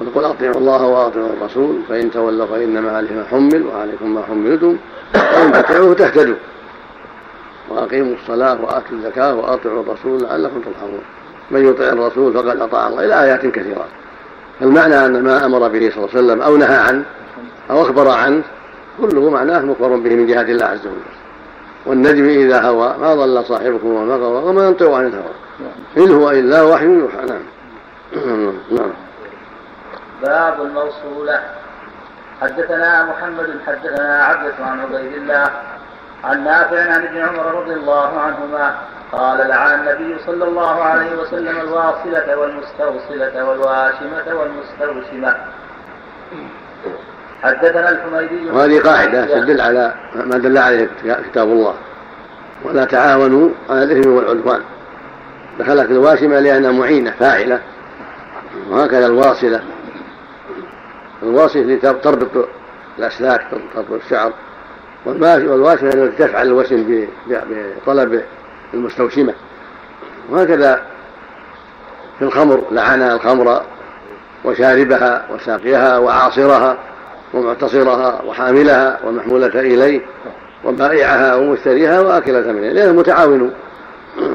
ونقول: أطيعوا الله وأطيعوا الرسول، فإن تولوا فإنما عليه ما حمل وعليكم ما حملتم وإن تطيعوه تهتدوا، وأقيموا الصلاة وآتوا الزكاة وأطيعوا الرسول لعلكم ترحمون. من يطيع الرسول فقد أطاع الله، إلى آيات كثيرة. فالمعنى أن ما أمر به صلى الله عليه وسلم أو نهى عنه أو أخبر عنه كله معناه مخبر به من جهة الله عز وجل. والنجم إذا هوى ما ضل صاحبكم وما غوى وما ينطق عن الهوى إن هو إلا وحي يوحى. نعم. باب الموصولة. حدثنا محمد حدثنا عبدة عن عبيد الله عن نافع عن ابن عمر رضي الله عنهما قال لعن النبي صلى الله عليه وسلم الواصلة والمستوصلة والواشمة والمستوشمة. حدثنا الحميدي. وهذه قاعدة تدل على ما دل عليه كتاب الله: ولا تعاونوا على الإثم والعدوان فخلق الواسمة لأنها معينة فاعلة، وهكذا الواصلة، الواصلة التي تربط الأسلاك تربط الشعر، والواسمة التي تفعل الوسم بطلب المستوسمة. وهكذا في الخمر لعن الخمر وشاربها وساقيها وعاصرها ومعتصرها وحاملها ومحمولة إليه وبائعها ومشتريها وآكلة منها، لأنه متعاون،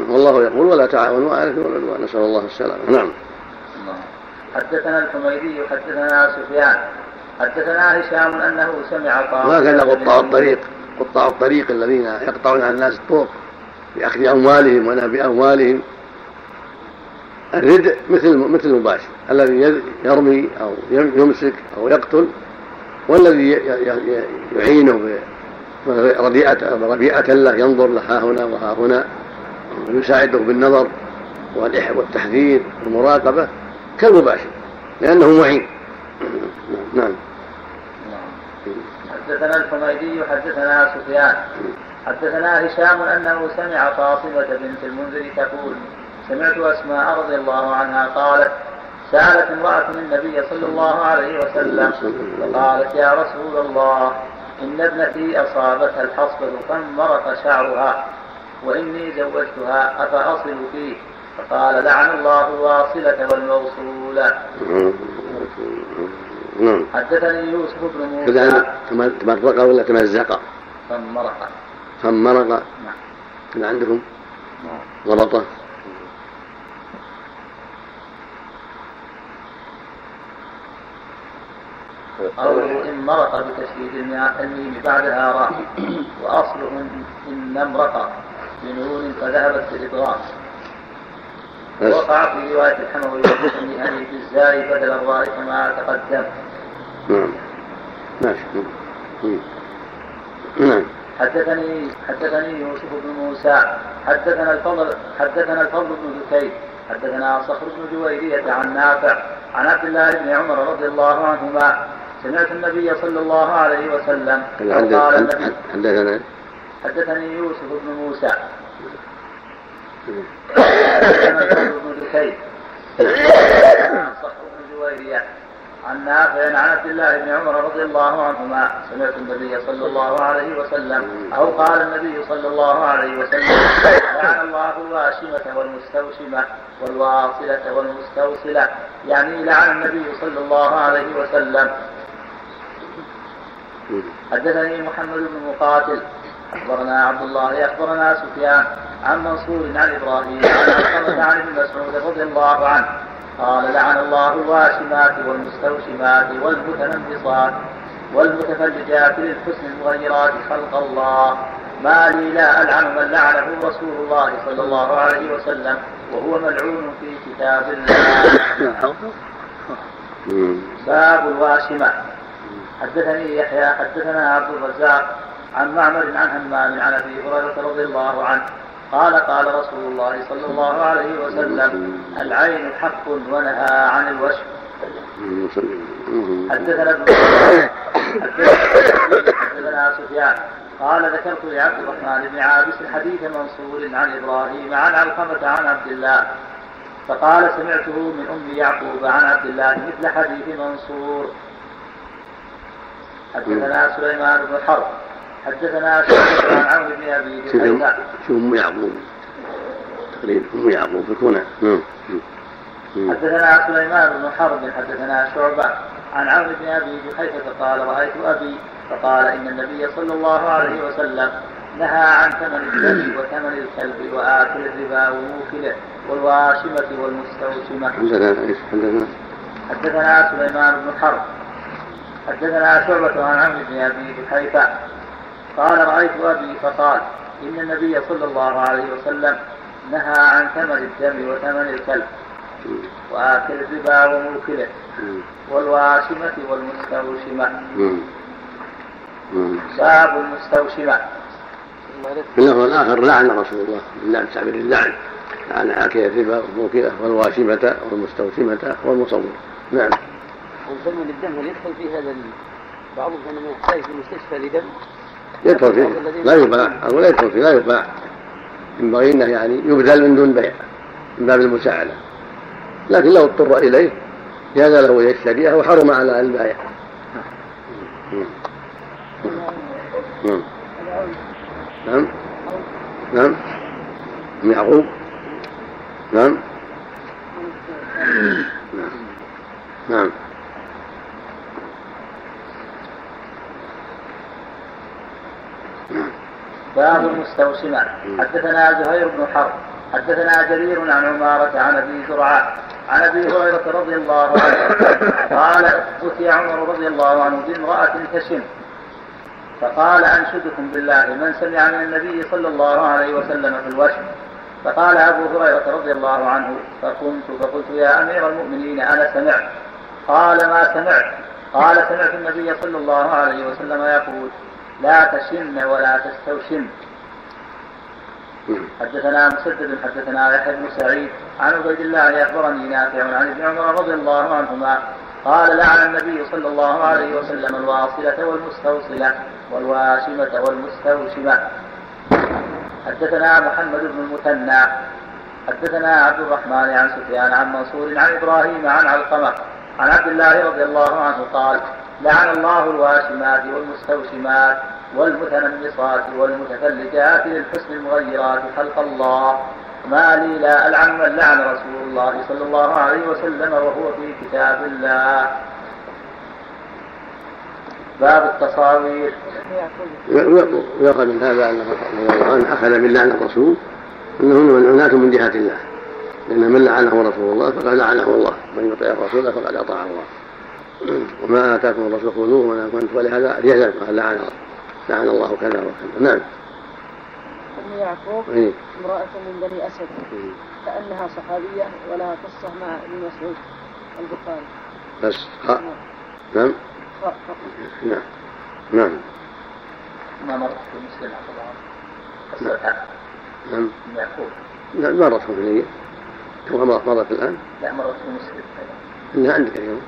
والله يقول ولا تعاونوا على الإثم والعدوان، نسأل الله السلامة. نعم. حدثنا الحميدي حدثنا سفيان حدثنا هشام أنه سمع طاعون. وهكذا قطاع الطريق، قطاع الطريق الذين يقطعون على الناس الطرق بأخذ أموالهم ونهب أموالهم، الردء مثل مثل المباشر الذي يرمي أو يمسك أو يقتل، والذي يعينه بربيئة له ينظر لها هنا وها هنا ويساعده بالنظر والتحذير والمراقبة كالمباشر لأنه معين. نعم. حدثنا الحميدي حدثنا سفيان حدثنا هشام أنه سمع فاطمة بنت المنذر تقول سمعت أسماء رضي الله عنها قالت سألت امرأة النبي صلى الله عليه وسلم فقالت يا رسول الله إن ابنتي أصابتها الحصبة فانمرق شعرها وإني زوجتها أفأصل فيه؟ فقال لعن الله الواصلة والموصولة. حدثني يوسف بن موسى تمرق ولا تمزق فانمرق فانمرق من عندكم ضبطه قوله انمرق بتشديد الميم بعدها راء واصله ان امرق بنون فذهبت بالادغام. وقع في روايه الحموي ان الف الزاي بدل الراء كما تقدم. نعم. حدثني حدثني يوسف بن موسى حدثنا الفضل حدثنا الفضل بن زكي حدثنا صخر بن جويرية عن نافع عن عبد الله بن عمر رضي الله عنهما سمعت النبي صلى الله عليه وسلم قال حدثنا حدثني يوسف بن موسى حدثنا صخر بن دكين صخر بن جويرية عن نافع عن عبد الله بن عمر رضي الله عنهما سمعت النبي صلى الله عليه وسلم أو قال النبي صلى الله عليه وسلم لعن الله الواشمة والمستوشمة والواصلة والمستوصلة، يعني لعن النبي صلى الله عليه وسلم. حدثني محمد بن مقاتل أخبرنا عبد الله أخبرنا سفيان عن منصور عن إبراهيم عن ابن مسعود رضي الله عنه قال لعن الله الواشمات والمستوشمات والمتنمصات والمتفلجات للحسن المغيرات خلق الله، ما لي لا ألعن من لعنه رسول الله صلى الله عليه وسلم وهو ملعون في كتاب الله. باب الواشمة. حدثني يحيى حدثنا عبد الرزاق عن معمر عن همام عن أبي هريرة رضي الله عنه قال قال رسول الله صلى الله عليه وسلم العين حق ونهى عن الوشم. حدثنا ابن حدثنا سفيان قال ذكرت لعبد الرحمن بن عابس حديث منصور عن إبراهيم عن علقمة عن عبد الله فقال سمعته من أم يعقوب عن عبد الله مثل حديث منصور. حدثنا سليمان بن حرب حدثنا عن عمرو بن ابي هريره شو ام يعقوب تقريبا ام يعقوب فكونا. حدثنا سليمان بن حرب حدثنا شعبه عن عمرو بن ابي هريره قال رايت ابي فقال ان النبي صلى الله عليه وسلم نهى عن ثمن الذبي وثمن الكلب واكل الربا وموكله والواشمه والمستوشمه. حدثنا سليمان بن حرب حدثنا شعبه عن عمرو بن ابي هريره قال رأيت أبي فقال إن النبي صلى الله عليه وسلم نهى عن ثمن الدم وثمن الكلب وآكل الربا وموكله والواشمة والمستوشمة. باب المستوشمة. إنه الآخر لعن رسول الله بالله تعبير اللعن عن آكل الربا وموكله والواشمة والمستوشمة والمصور. نعم. وثمن الدم هل يدخل في هذا بعض الزمن يحتاج في المستشفى لدم؟ يدخل فيه لا يباع، أو لا يدخل فيه لا يباع، ينبغي أنه يعني يبذل من دون بيع، من باب المساعدة، لكن لو اضطر إليه جاز له يشتريها وحرم على البائع. نعم نعم نعم يعقوب نعم نعم نعم باب المستوسمة. حدثنا زهير بن حرب حدثنا جرير عن عمارة عن أبي زرعة عن أبي هريرة رضي الله عنه قال أتي عمر رضي الله عنه بامرأة تشم فقال أنشدكم بالله من سمع من النبي صلى الله عليه وسلم في الوشم، فقال أبو هريرة رضي الله عنه فقمت فقلت يا أمير المؤمنين أنا سمعت، قال ما سمعت؟ قال سمعت النبي صلى الله عليه وسلم يقول لا تشن ولا تستوشن. حدثنا مسدد حدثنا يحيى بن سعيد عن عبيد الله أخبرني نافع عن ابن عمر رضي الله عنهما قال لعن النبي صلى الله عليه وسلم الواصلة والمستوصلة والواشمة والمستوشمة. حدثنا محمد بن المثنى حدثنا عبد الرحمن عن سفيان عن منصور عن إبراهيم عن علقمة عن عبد الله رضي الله عنه قال لعن الله الواشمات والمستوشمات والمتنمصات والمتفلجات للحسن المغيرات خلق الله، ما لي لا ألعن من لعن رسول الله صلى الله عليه وسلم وهو في كتاب الله. باب التصاوير. يؤخذ من هذا أن أخذ من لعن الرسول أنهم ملعونات من جهة الله، لأن من لعنه رسول الله فقد لعنه الله، من يطيع الرسول فقد أطاع الله، وما آتاكم الرسول خذوه وما نهاكم عنه فلهذا رجال لعن لعن الله كذا وكذا. نعم. ابن يعقوب امرأة من بني أسد كأنها صحابية ولها قصة مع ابن مسعود البخاري. بس. نعم. نعم. نعم. نعم. ما مرت بمسلم طبعا. نعم. ابن يعقوب. نعم ما مرت بمسلم. كم مرت الآن؟ لا مرت بمسلم. إنها عندك اليوم.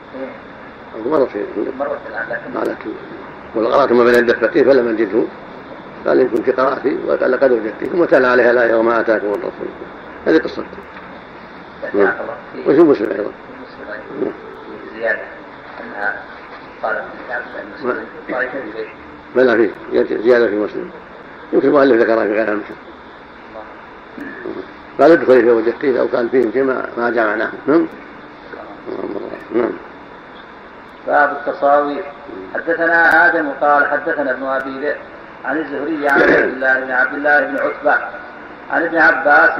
مرت في مرت الآن. والقرأت ما بين الدفتين فلم أجده قال إن كنت قرأتي وقال لقد وجدتي ثم تلا عليها الآية وما آتاكم الرسول، هذه قصته. وفي مسلم أيضا زيادة أنها قالت مسلم بلا فيه زيادة في مسلم يمكن المؤلف ذكرها في غير مسلم قال ادخلي في وجدتي أو قال فيهم كما ما جمعناهم. نعم نعم باب التصاوير. حدثنا آدم قال حدثنا ابن أبي ذئب عن الزهري عن عبد الله بن عبد الله بن عتبة عن ابن عباس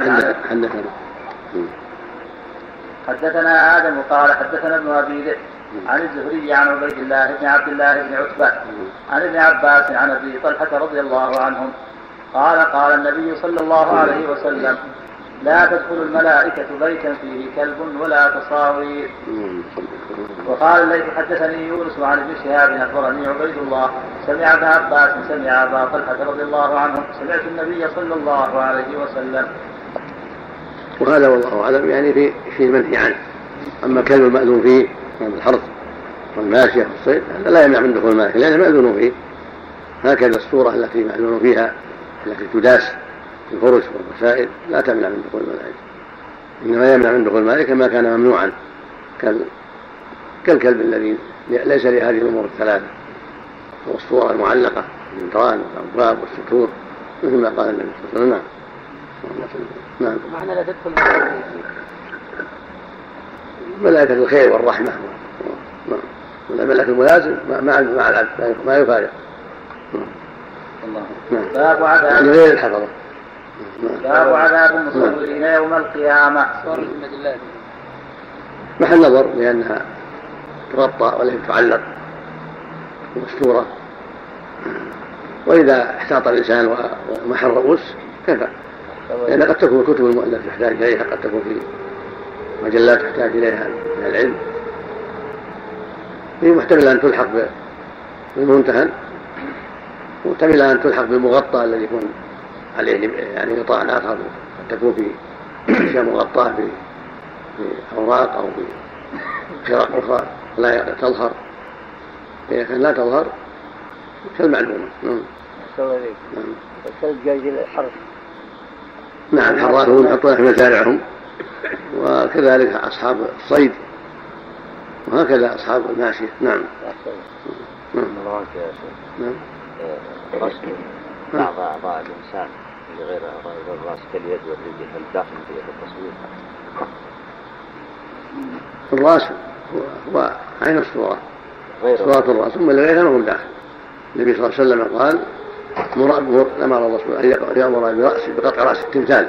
عن حدثنا آدم قال حدثنا ابن أبي ذئب عن الزهري عن عبيد الله بن عبد الله بن عتبة عن ابن عباس عن أبي طلحة رضي الله عنهم قال قال النبي صلى الله عليه وسلم لا تدخل الملائكة بيتا فيه كلب ولا تصاوير. وقال الليث حدثني يونس عن ابن شهاب أخبرني عبيد الله سمع ابن عباس سمع أبا طلحة رضي الله عنه سمعت النبي صلى الله عليه وسلم. وهذا والله أعلم يعني في في المنهي عنه. أما كلب المأذون فيه الحرث والماشية والصيد هذا لا يمنع من دخول الملائكة لأن مأذون فيه. هكذا الصورة التي مأذون فيها التي تداس في الفرش والمسائل لا تمنع من دخول الملائكة، إنما يمنع من دخول الملائكة ما كان ممنوعا كالكلب كالكلب الذي ليس لهذه الأمور الثلاثة والصور المعلقة الجدران والأبواب والستور مثل ما قال النبي صلى الله عليه وسلم. نعم معنى لا تدخل ملائكة الخير والرحمة والملائكة الملازم مع العبد ما يفارق. نعم يعني غير الحفظة. باب عذاب المصورين يوم القيامة. محل نظر لأنها تغطى ولا تعلق مستورة، وإذا احتاط الإنسان ومحل رؤوس كفى، لأن قد تكون كتب المؤلف تحتاج إليها، قد تكون في مجلات تحتاج إليها من العلم، هي محتملة أن تلحق بالمنتهن ومحتملة أن تلحق بالمغطى الذي يكون عليه يعني غطاء آخر، قد تكون في أشياء مغطاة بأوراق أو بخراق أخرى لا تظهر، إذا كان لا تظهر كالمعلومة. نعم. الكلب جاي الحرث. نعم الحراث هم يحطونه في مزارعهم وكذلك أصحاب الصيد وهكذا أصحاب الماشية. نعم. نعم. نعم. رسم بعض أعضاء الإنسان لغير غير الرأس كاليد والرجل هل داخل في التصوير؟ الرأس هو عين الصورة، صورة الرأس، ثم لغيرها ما هم داخل. النبي صلى الله عليه وسلم قال لما رأى الرسول أن يأمر برأسه بقطع رأس التمثال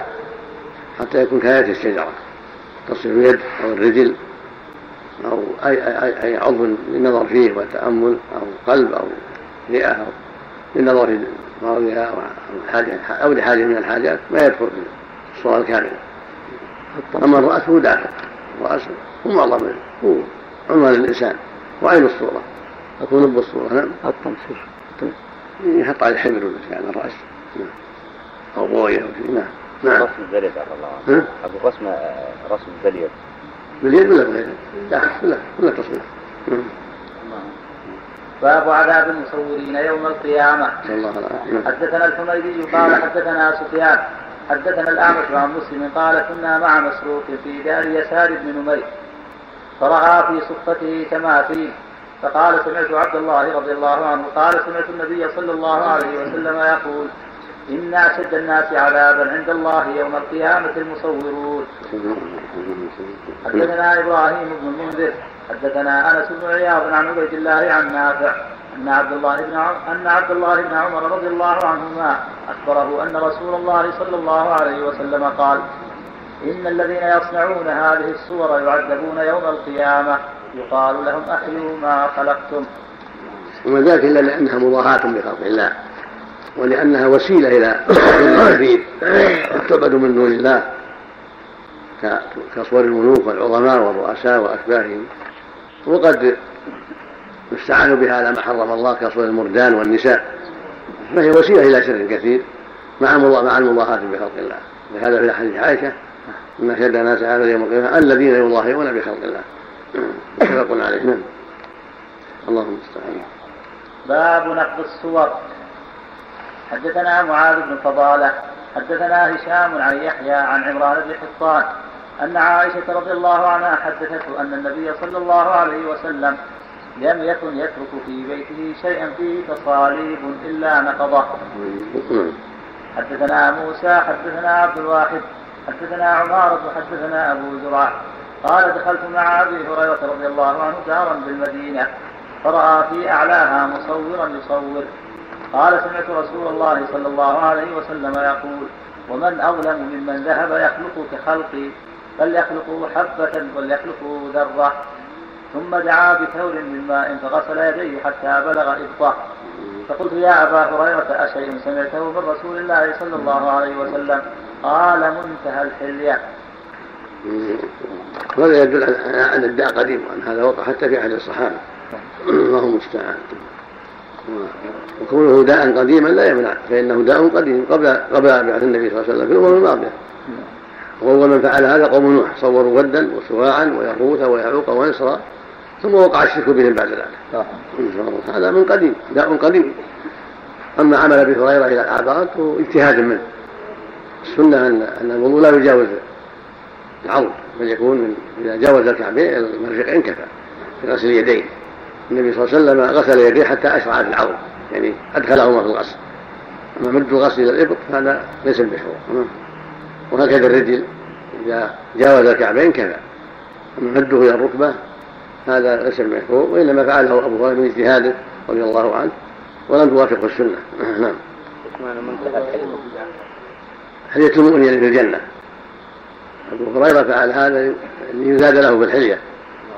حتى يكون كآية الشجرة تصل اليد أو الرجل أو أي, أي, أي عضو للنظر فيه والتأمل أو قلب أو رئة أو للنظر في مرضها أو لحاجة من الحاجات ما يدخل الصورة الكاملة. أما الرأس هو داخل، الرأس هو معظم هو عمر الإنسان وعين الصورة أكون نب الصورة. نعم. التمثيل يحط على الحمل والإنسان على الرأس أو غوية أو شيء. نعم. نعم. رسم البليد الله عنه. أبو قسم رسم البليد. باليد ولا باليد؟ لا لا ولا تصوير. باب عذاب المصورين يوم القيامة. حدثنا الحميدي قال حدثنا سفيان حدثنا الأعمش عن مسلم قال كنا مع مسروق في دار يسار بن نمير فرأى في صفته تماثيل فقال سمعت عبد الله رضي الله عنه قال سمعت النبي صلى الله عليه وسلم يقول إن أشد الناس عذابا عند الله يوم القيامة المصورون. حدثنا إبراهيم بن المنذر حدثنا أنس بن عياض عن عبيد الله عن نافع أن عبد الله بن أن عبد الله بن عمر رضي الله عنهما أخبره أن رسول الله صلى الله عليه وسلم قال إن الذين يصنعون هذه الصور يعذبون يوم القيامة يقال لهم أحيوا ما خلقتم. وما ذاك إلا لأنها مضاهاة بخلق الله ولأنها وسيلة إلى العبيد تعبدوا من دون الله كصور الملوك والعظماء والرؤساء وأشباههم، وقد استعانوا بها على ما حرم الله كصور المردان والنساء، فهي وسيلة إلى شر كثير مع مع المضاهاة بخلق الله. هذا في حديث عائشة إن أشد الناس عذابا يوم القيامة الذين يضاهون بخلق الله متفق عليه. نعم. اللهم استعان. باب نقض الصور. حدثنا معاذ بن فضالة حدثنا هشام عن يحيى عن عمران بن حصان أن عائشة رضي الله عنها حدثته أن النبي صلى الله عليه وسلم لم يكن يترك في بيته شيئا فيه تصاليب إلا نقضه. حدثنا موسى حدثنا عبد الواحد حدثنا عمارة حدثنا أبو زرع قال دخلت مع أبي هريرة رضي الله عنه دارا بالمدينة فرأى في أعلاها مصورا يصور قال سمعت رسول الله صلى الله عليه وسلم يقول ومن أظلم ممن ذهب يخلق كخلقي فليخلقوا حبة وليخلقوا ذرة ثم دعا بثور من ماء فغسل يديه حتى بلغ إبطه فقلت يا أبا هريرة أشيء سمعته من رسول الله صلى الله عليه وسلم قال منتهى الحلية. هذا يدل أن الداء قديم وأن هذا وقع حتى في أهل الصحابة الله المستعان، وكونه داء قديما لا يمنع فإنه داء قديم قبل قبل بعث النبي صلى الله عليه وسلم في الأمم الماضية. وأول من فعل هذا قوم نوح صوروا ودا وسواعا ويغوث ويعوق وينصرا ثم وقع الشرك بهم بعد ذلك. هذا من قديم داء قديم. أما عمل أبي هريرة إلى الأعضاء اجتهاد منه. السنة أن الوضوء لا يجاوز العرض بل يكون إذا جاوز الكعبين إلى المرفقين كفى في غسل اليدين. النبي صلى الله عليه وسلم غسل يديه حتى أسرع في العظم يعني أدخلهما في الغسل. أما مد الغسل إلى الإبط هذا ليس بمشروع. وهكذا الرجل إذا جاوز الكعبين كذا. أما مده إلى الركبة هذا ليس بمشروع وإنما فعله أبو هاني من اجتهاده رضي الله عنه ولم توافقه السنة. نعم. حلية المؤمن في الجنة أبو هريرة فعل هذا ليزاد له بالحلية.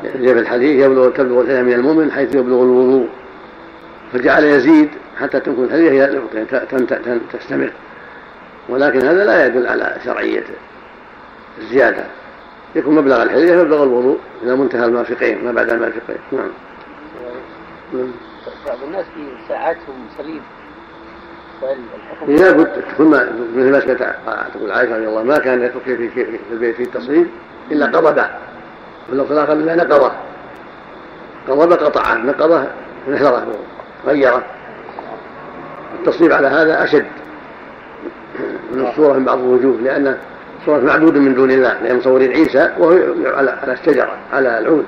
جاء في الحديث يبلغ تبلغ الحلية من المؤمن حيث يبلغ الوضوء فجعل يزيد حتى تكون الحلية هي تستمر، ولكن هذا لا يدل على شرعية الزيادة. يكون مبلغ الحلية مبلغ الوضوء إلى منتهى المرفقين ما بعد المرفقين. نعم. بعض الناس في ساعاتهم صليب إذا قلت مثل ما سمعت تقول عائشة رضي الله ما كان يترك في, في, في البيت في التصليب إلا قضبه واللفظ الآخر إلا نقضه قضبه قطعه نقضه نهره غيره. التصليب على هذا أشد من الصورة من بعض الوجوه لأن صورة معدود من دون الله، لأن مصورين عيسى وهو على الشجرة على العود،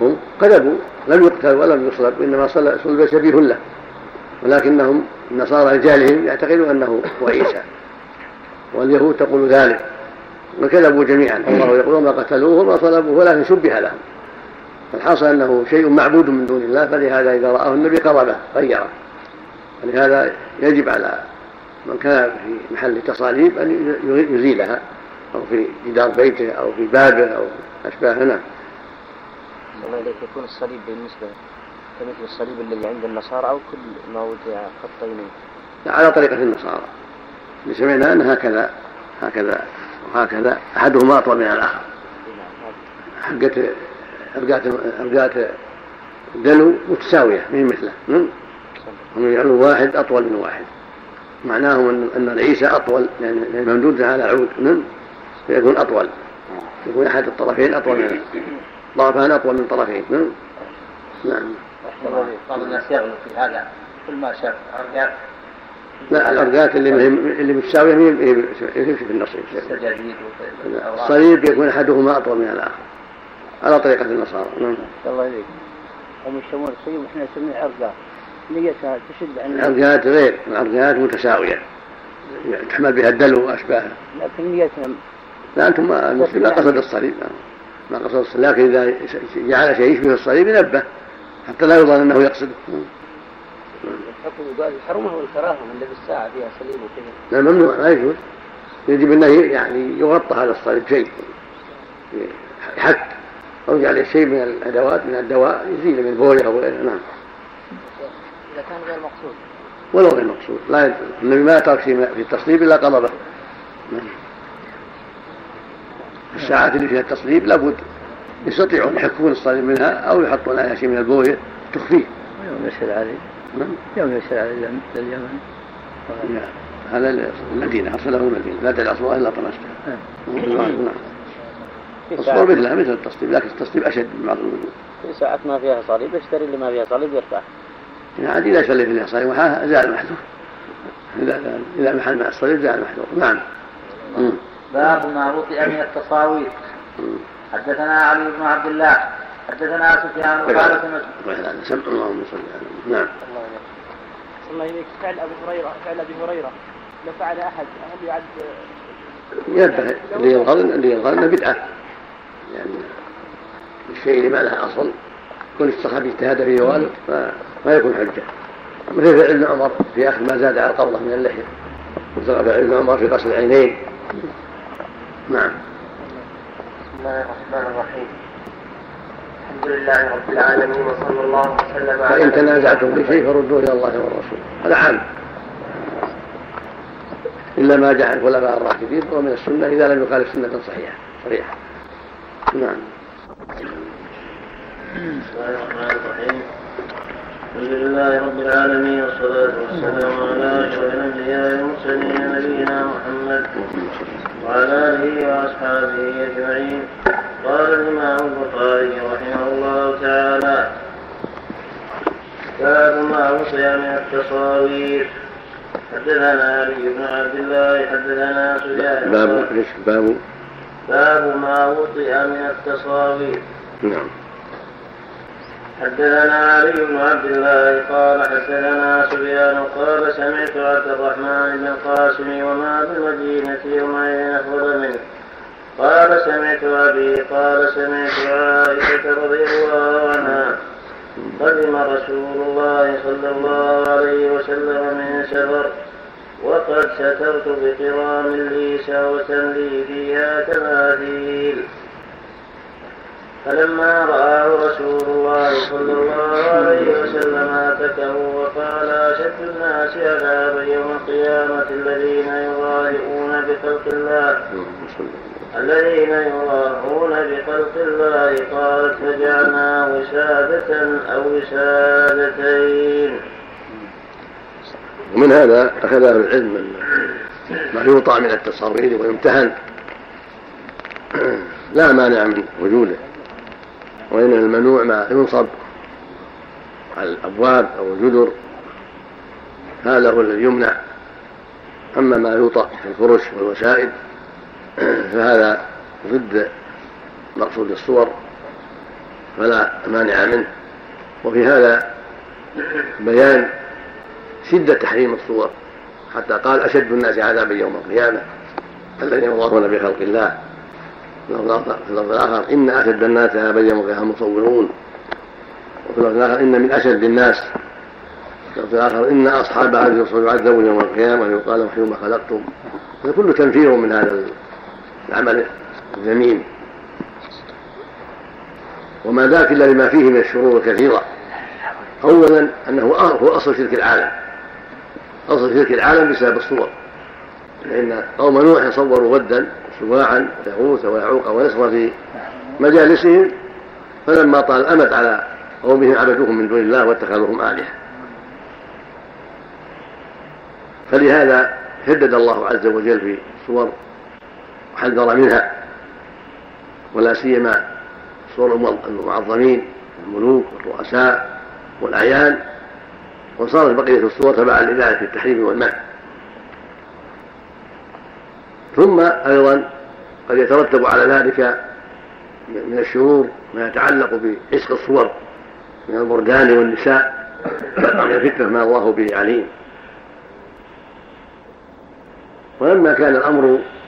هم قلبوا لم يقتل ولم يصلب، وإنما صلب شبيه له، ولكنهم النصارى رجالهم يعتقدون أنه هو عيسى، واليهود تقول ذلك، وكذبوا جميعا. الله يقول وما قتلوه وما صلبوه ولكن شبه لهم. الحاصل أنه شيء معبود من دون الله، فلهذا إذا رآه النبي قربه غيره. ولهذا يجب على من كان في محل التصاليب أن يزيلها، أو في جدار بيته أو في بابه أو أشباه. هنا الله إليك، يكون الصليب بالنسبة كمثل الصليب الذي عند النصارى أو كل ما وضع خطين على طريقة النصارى، سمعنا أن هكذا هكذا وهكذا، أحدهما أطول من الآخر. حقة أرجات دلو متساوية من مثله، هم يجعلوا واحد أطول من واحد، معناه أن العيسى أطول لأن يعني ممدود على العود، فيكون أطول، يكون أحد الطرفين أطول من طرفان أطول من طرفين. نعم. بعض الناس يغلو في هذا كل ما شاف أرجات. لا، الأرجات اللي اللي متساوية مين يمشي في النصيب؟ الصليب يكون أحدهما أطول من الآخر على طريقة النصارى. نعم. الله يجزيك. هم يسمون الصليب وإحنا نسميه أرجات. نيتها تشد عن الأرجات غير، الأرجات متساوية تحمل بها الدلو وأشباهها، لكن نيتهم لا. أنتم ما قصد الصليب، ما قصد الصليب، لكن إذا جعل شيء يشبه الصليب ينبه حتى لا يظن أنه يقصد. الحكم قال الحرمة والكراهة من لبس ساعة فيها صليب وكذا، لا ممنوع، لا يجوز. يجب أنه يعني يغطى هذا الصليب شيء حتى أو يجعل شيء من الأدوات من الدواء يزيل من بوله أو غيره. نعم. إذا كان غير مقصود ولو غير مقصود لا يجوز، النبي ما ترك في التصليب إلا قلبه. الساعات اللي فيها التصليب لابد يستطيعون يحكون الصليب منها أو يحطون عليها شيء من البوية تخفيه. يوم يشهد عليه، يوم يشهد عليه لليمن، هذا المدينة أرسله المدينة لا تدع صورها إلا طمستها. الصور مثلها مثل التصليب، لكن التصليب أشد من بعض الوجوه. في ساعات ما فيها صليب يشتري اللي ما فيها صليب يرتاح. عادي لا يصلي في الصليب وحاها زال محذور، إذا محل مع الصليب زال محذور. نعم. باب ما رُقي من التصاوير. حدثنا علي بن عبد الله حدثنا سفيان وقال سمعت سمع اللهم صل على محمد. نعم. الله يبارك فيك. فعل أبي هريرة فعل أبي هريرة لو فعل أحد هل يعد؟ ينبه اللي ينغرن اللي ينغرن بدعة، يعني الشيء اللي ما لها أصل كل الصحابي اجتهاد فيه والد فما يكون حجة، مثل فعل ابن عمر في آخر ما زاد على القبضة من اللحية، مثل فعل ابن عمر في قصر العينين. نعم. بسم الله الرحمن الرحيم. الحمد لله رب العالمين وصلى الله وسلم على فإن تنازعتم في شيء فردوه إلى الله والرسول، هذا عام إلا ما جاء عن الخلفاء الراشدين ومن السنة إذا لم يخالف سنة صحيحة صريحة. نعم. بسم الله الرحمن الرحيم. الحمد لله رب العالمين والصلاة والسلام على أشرف الأنبياء والمرسلين نبينا محمد وعلى آله وأصحابه أجمعين. قال الإمام البخاري رحمه الله تعالى: باب ما رُقي من التصاوير. حدثنا علي بن عبد الله حدثنا سفيان. باب ايش؟ باب باب ما وطئ من التصاوير. نعم. حدثنا علي بن عبد الله قال حدثنا سفيان قال سمعت عبد الرحمن بن القاسم وما بالمدينة يومئذ أفضل منه قال سمعت أبي قال سمعت عائشة رضي الله عنها: قدم رسول الله صلى الله عليه وسلم من سفر وقد سترت بقرام لي ساوة لي فيها تماثيل، فلما رآه رسول الله صلى الله عليه وسلم أتكه وقال: أشد الناس عذابا يوم القيامة الذين يضاهئون بخلق الله الذين يضاهئون بخلق الله. قالت: فجعلنا وسادة أو وسادتين. ومن هذا أخذ أهل العلم ما يوطأ من التصاوير ويمتهن لا مانع من وجوده، وإن الممنوع ما ينصب على الأبواب أو الجدر، هذا هو الذي يمنع. أما ما يوطأ في الفرش والوسائد فهذا ضد مقصود الصور فلا مانع منه. وفي هذا بيان شدة تحريم الصور، حتى قال أشد الناس عذابا يوم القيامة الذين يظاهرون بخلق الله. في اللفظ الآخر إن أشد الناس عذابا المصورون، وفي اللفظ الآخر إن من أشد الناس، وفي اللفظ الآخر إن أصحاب عذاب الصور يعذبون يوم القيامة ويقال احيوا ما خلقتم. فكل تنفير من هذا العمل الذميم، وما ذاك إلا لما فيه من الشرور الكثيرة. أولا أنه هو أصل شرك العالم، أصل شرك العالم بسبب الصور، لأن قوم نوح صوروا ودا وسواعا ويغوث ويعوق ويسر في مجالسهم، فلما طال الأمد على قومهم عبدوهم من دون الله واتخذوهم آلهة. فلهذا هدد الله عز وجل في الصور وحذر منها، ولا سيما صور المعظمين الملوك والرؤساء والأعيان، وصارت بقية الصور تبعا لذلك في التحريم والمنع. ثم أيضا قد يترتب على ذلك من الشرور ما يتعلق بعشق الصور من البردان والنساء، من الفتنة ما الله به عليم. ولما كان الأمر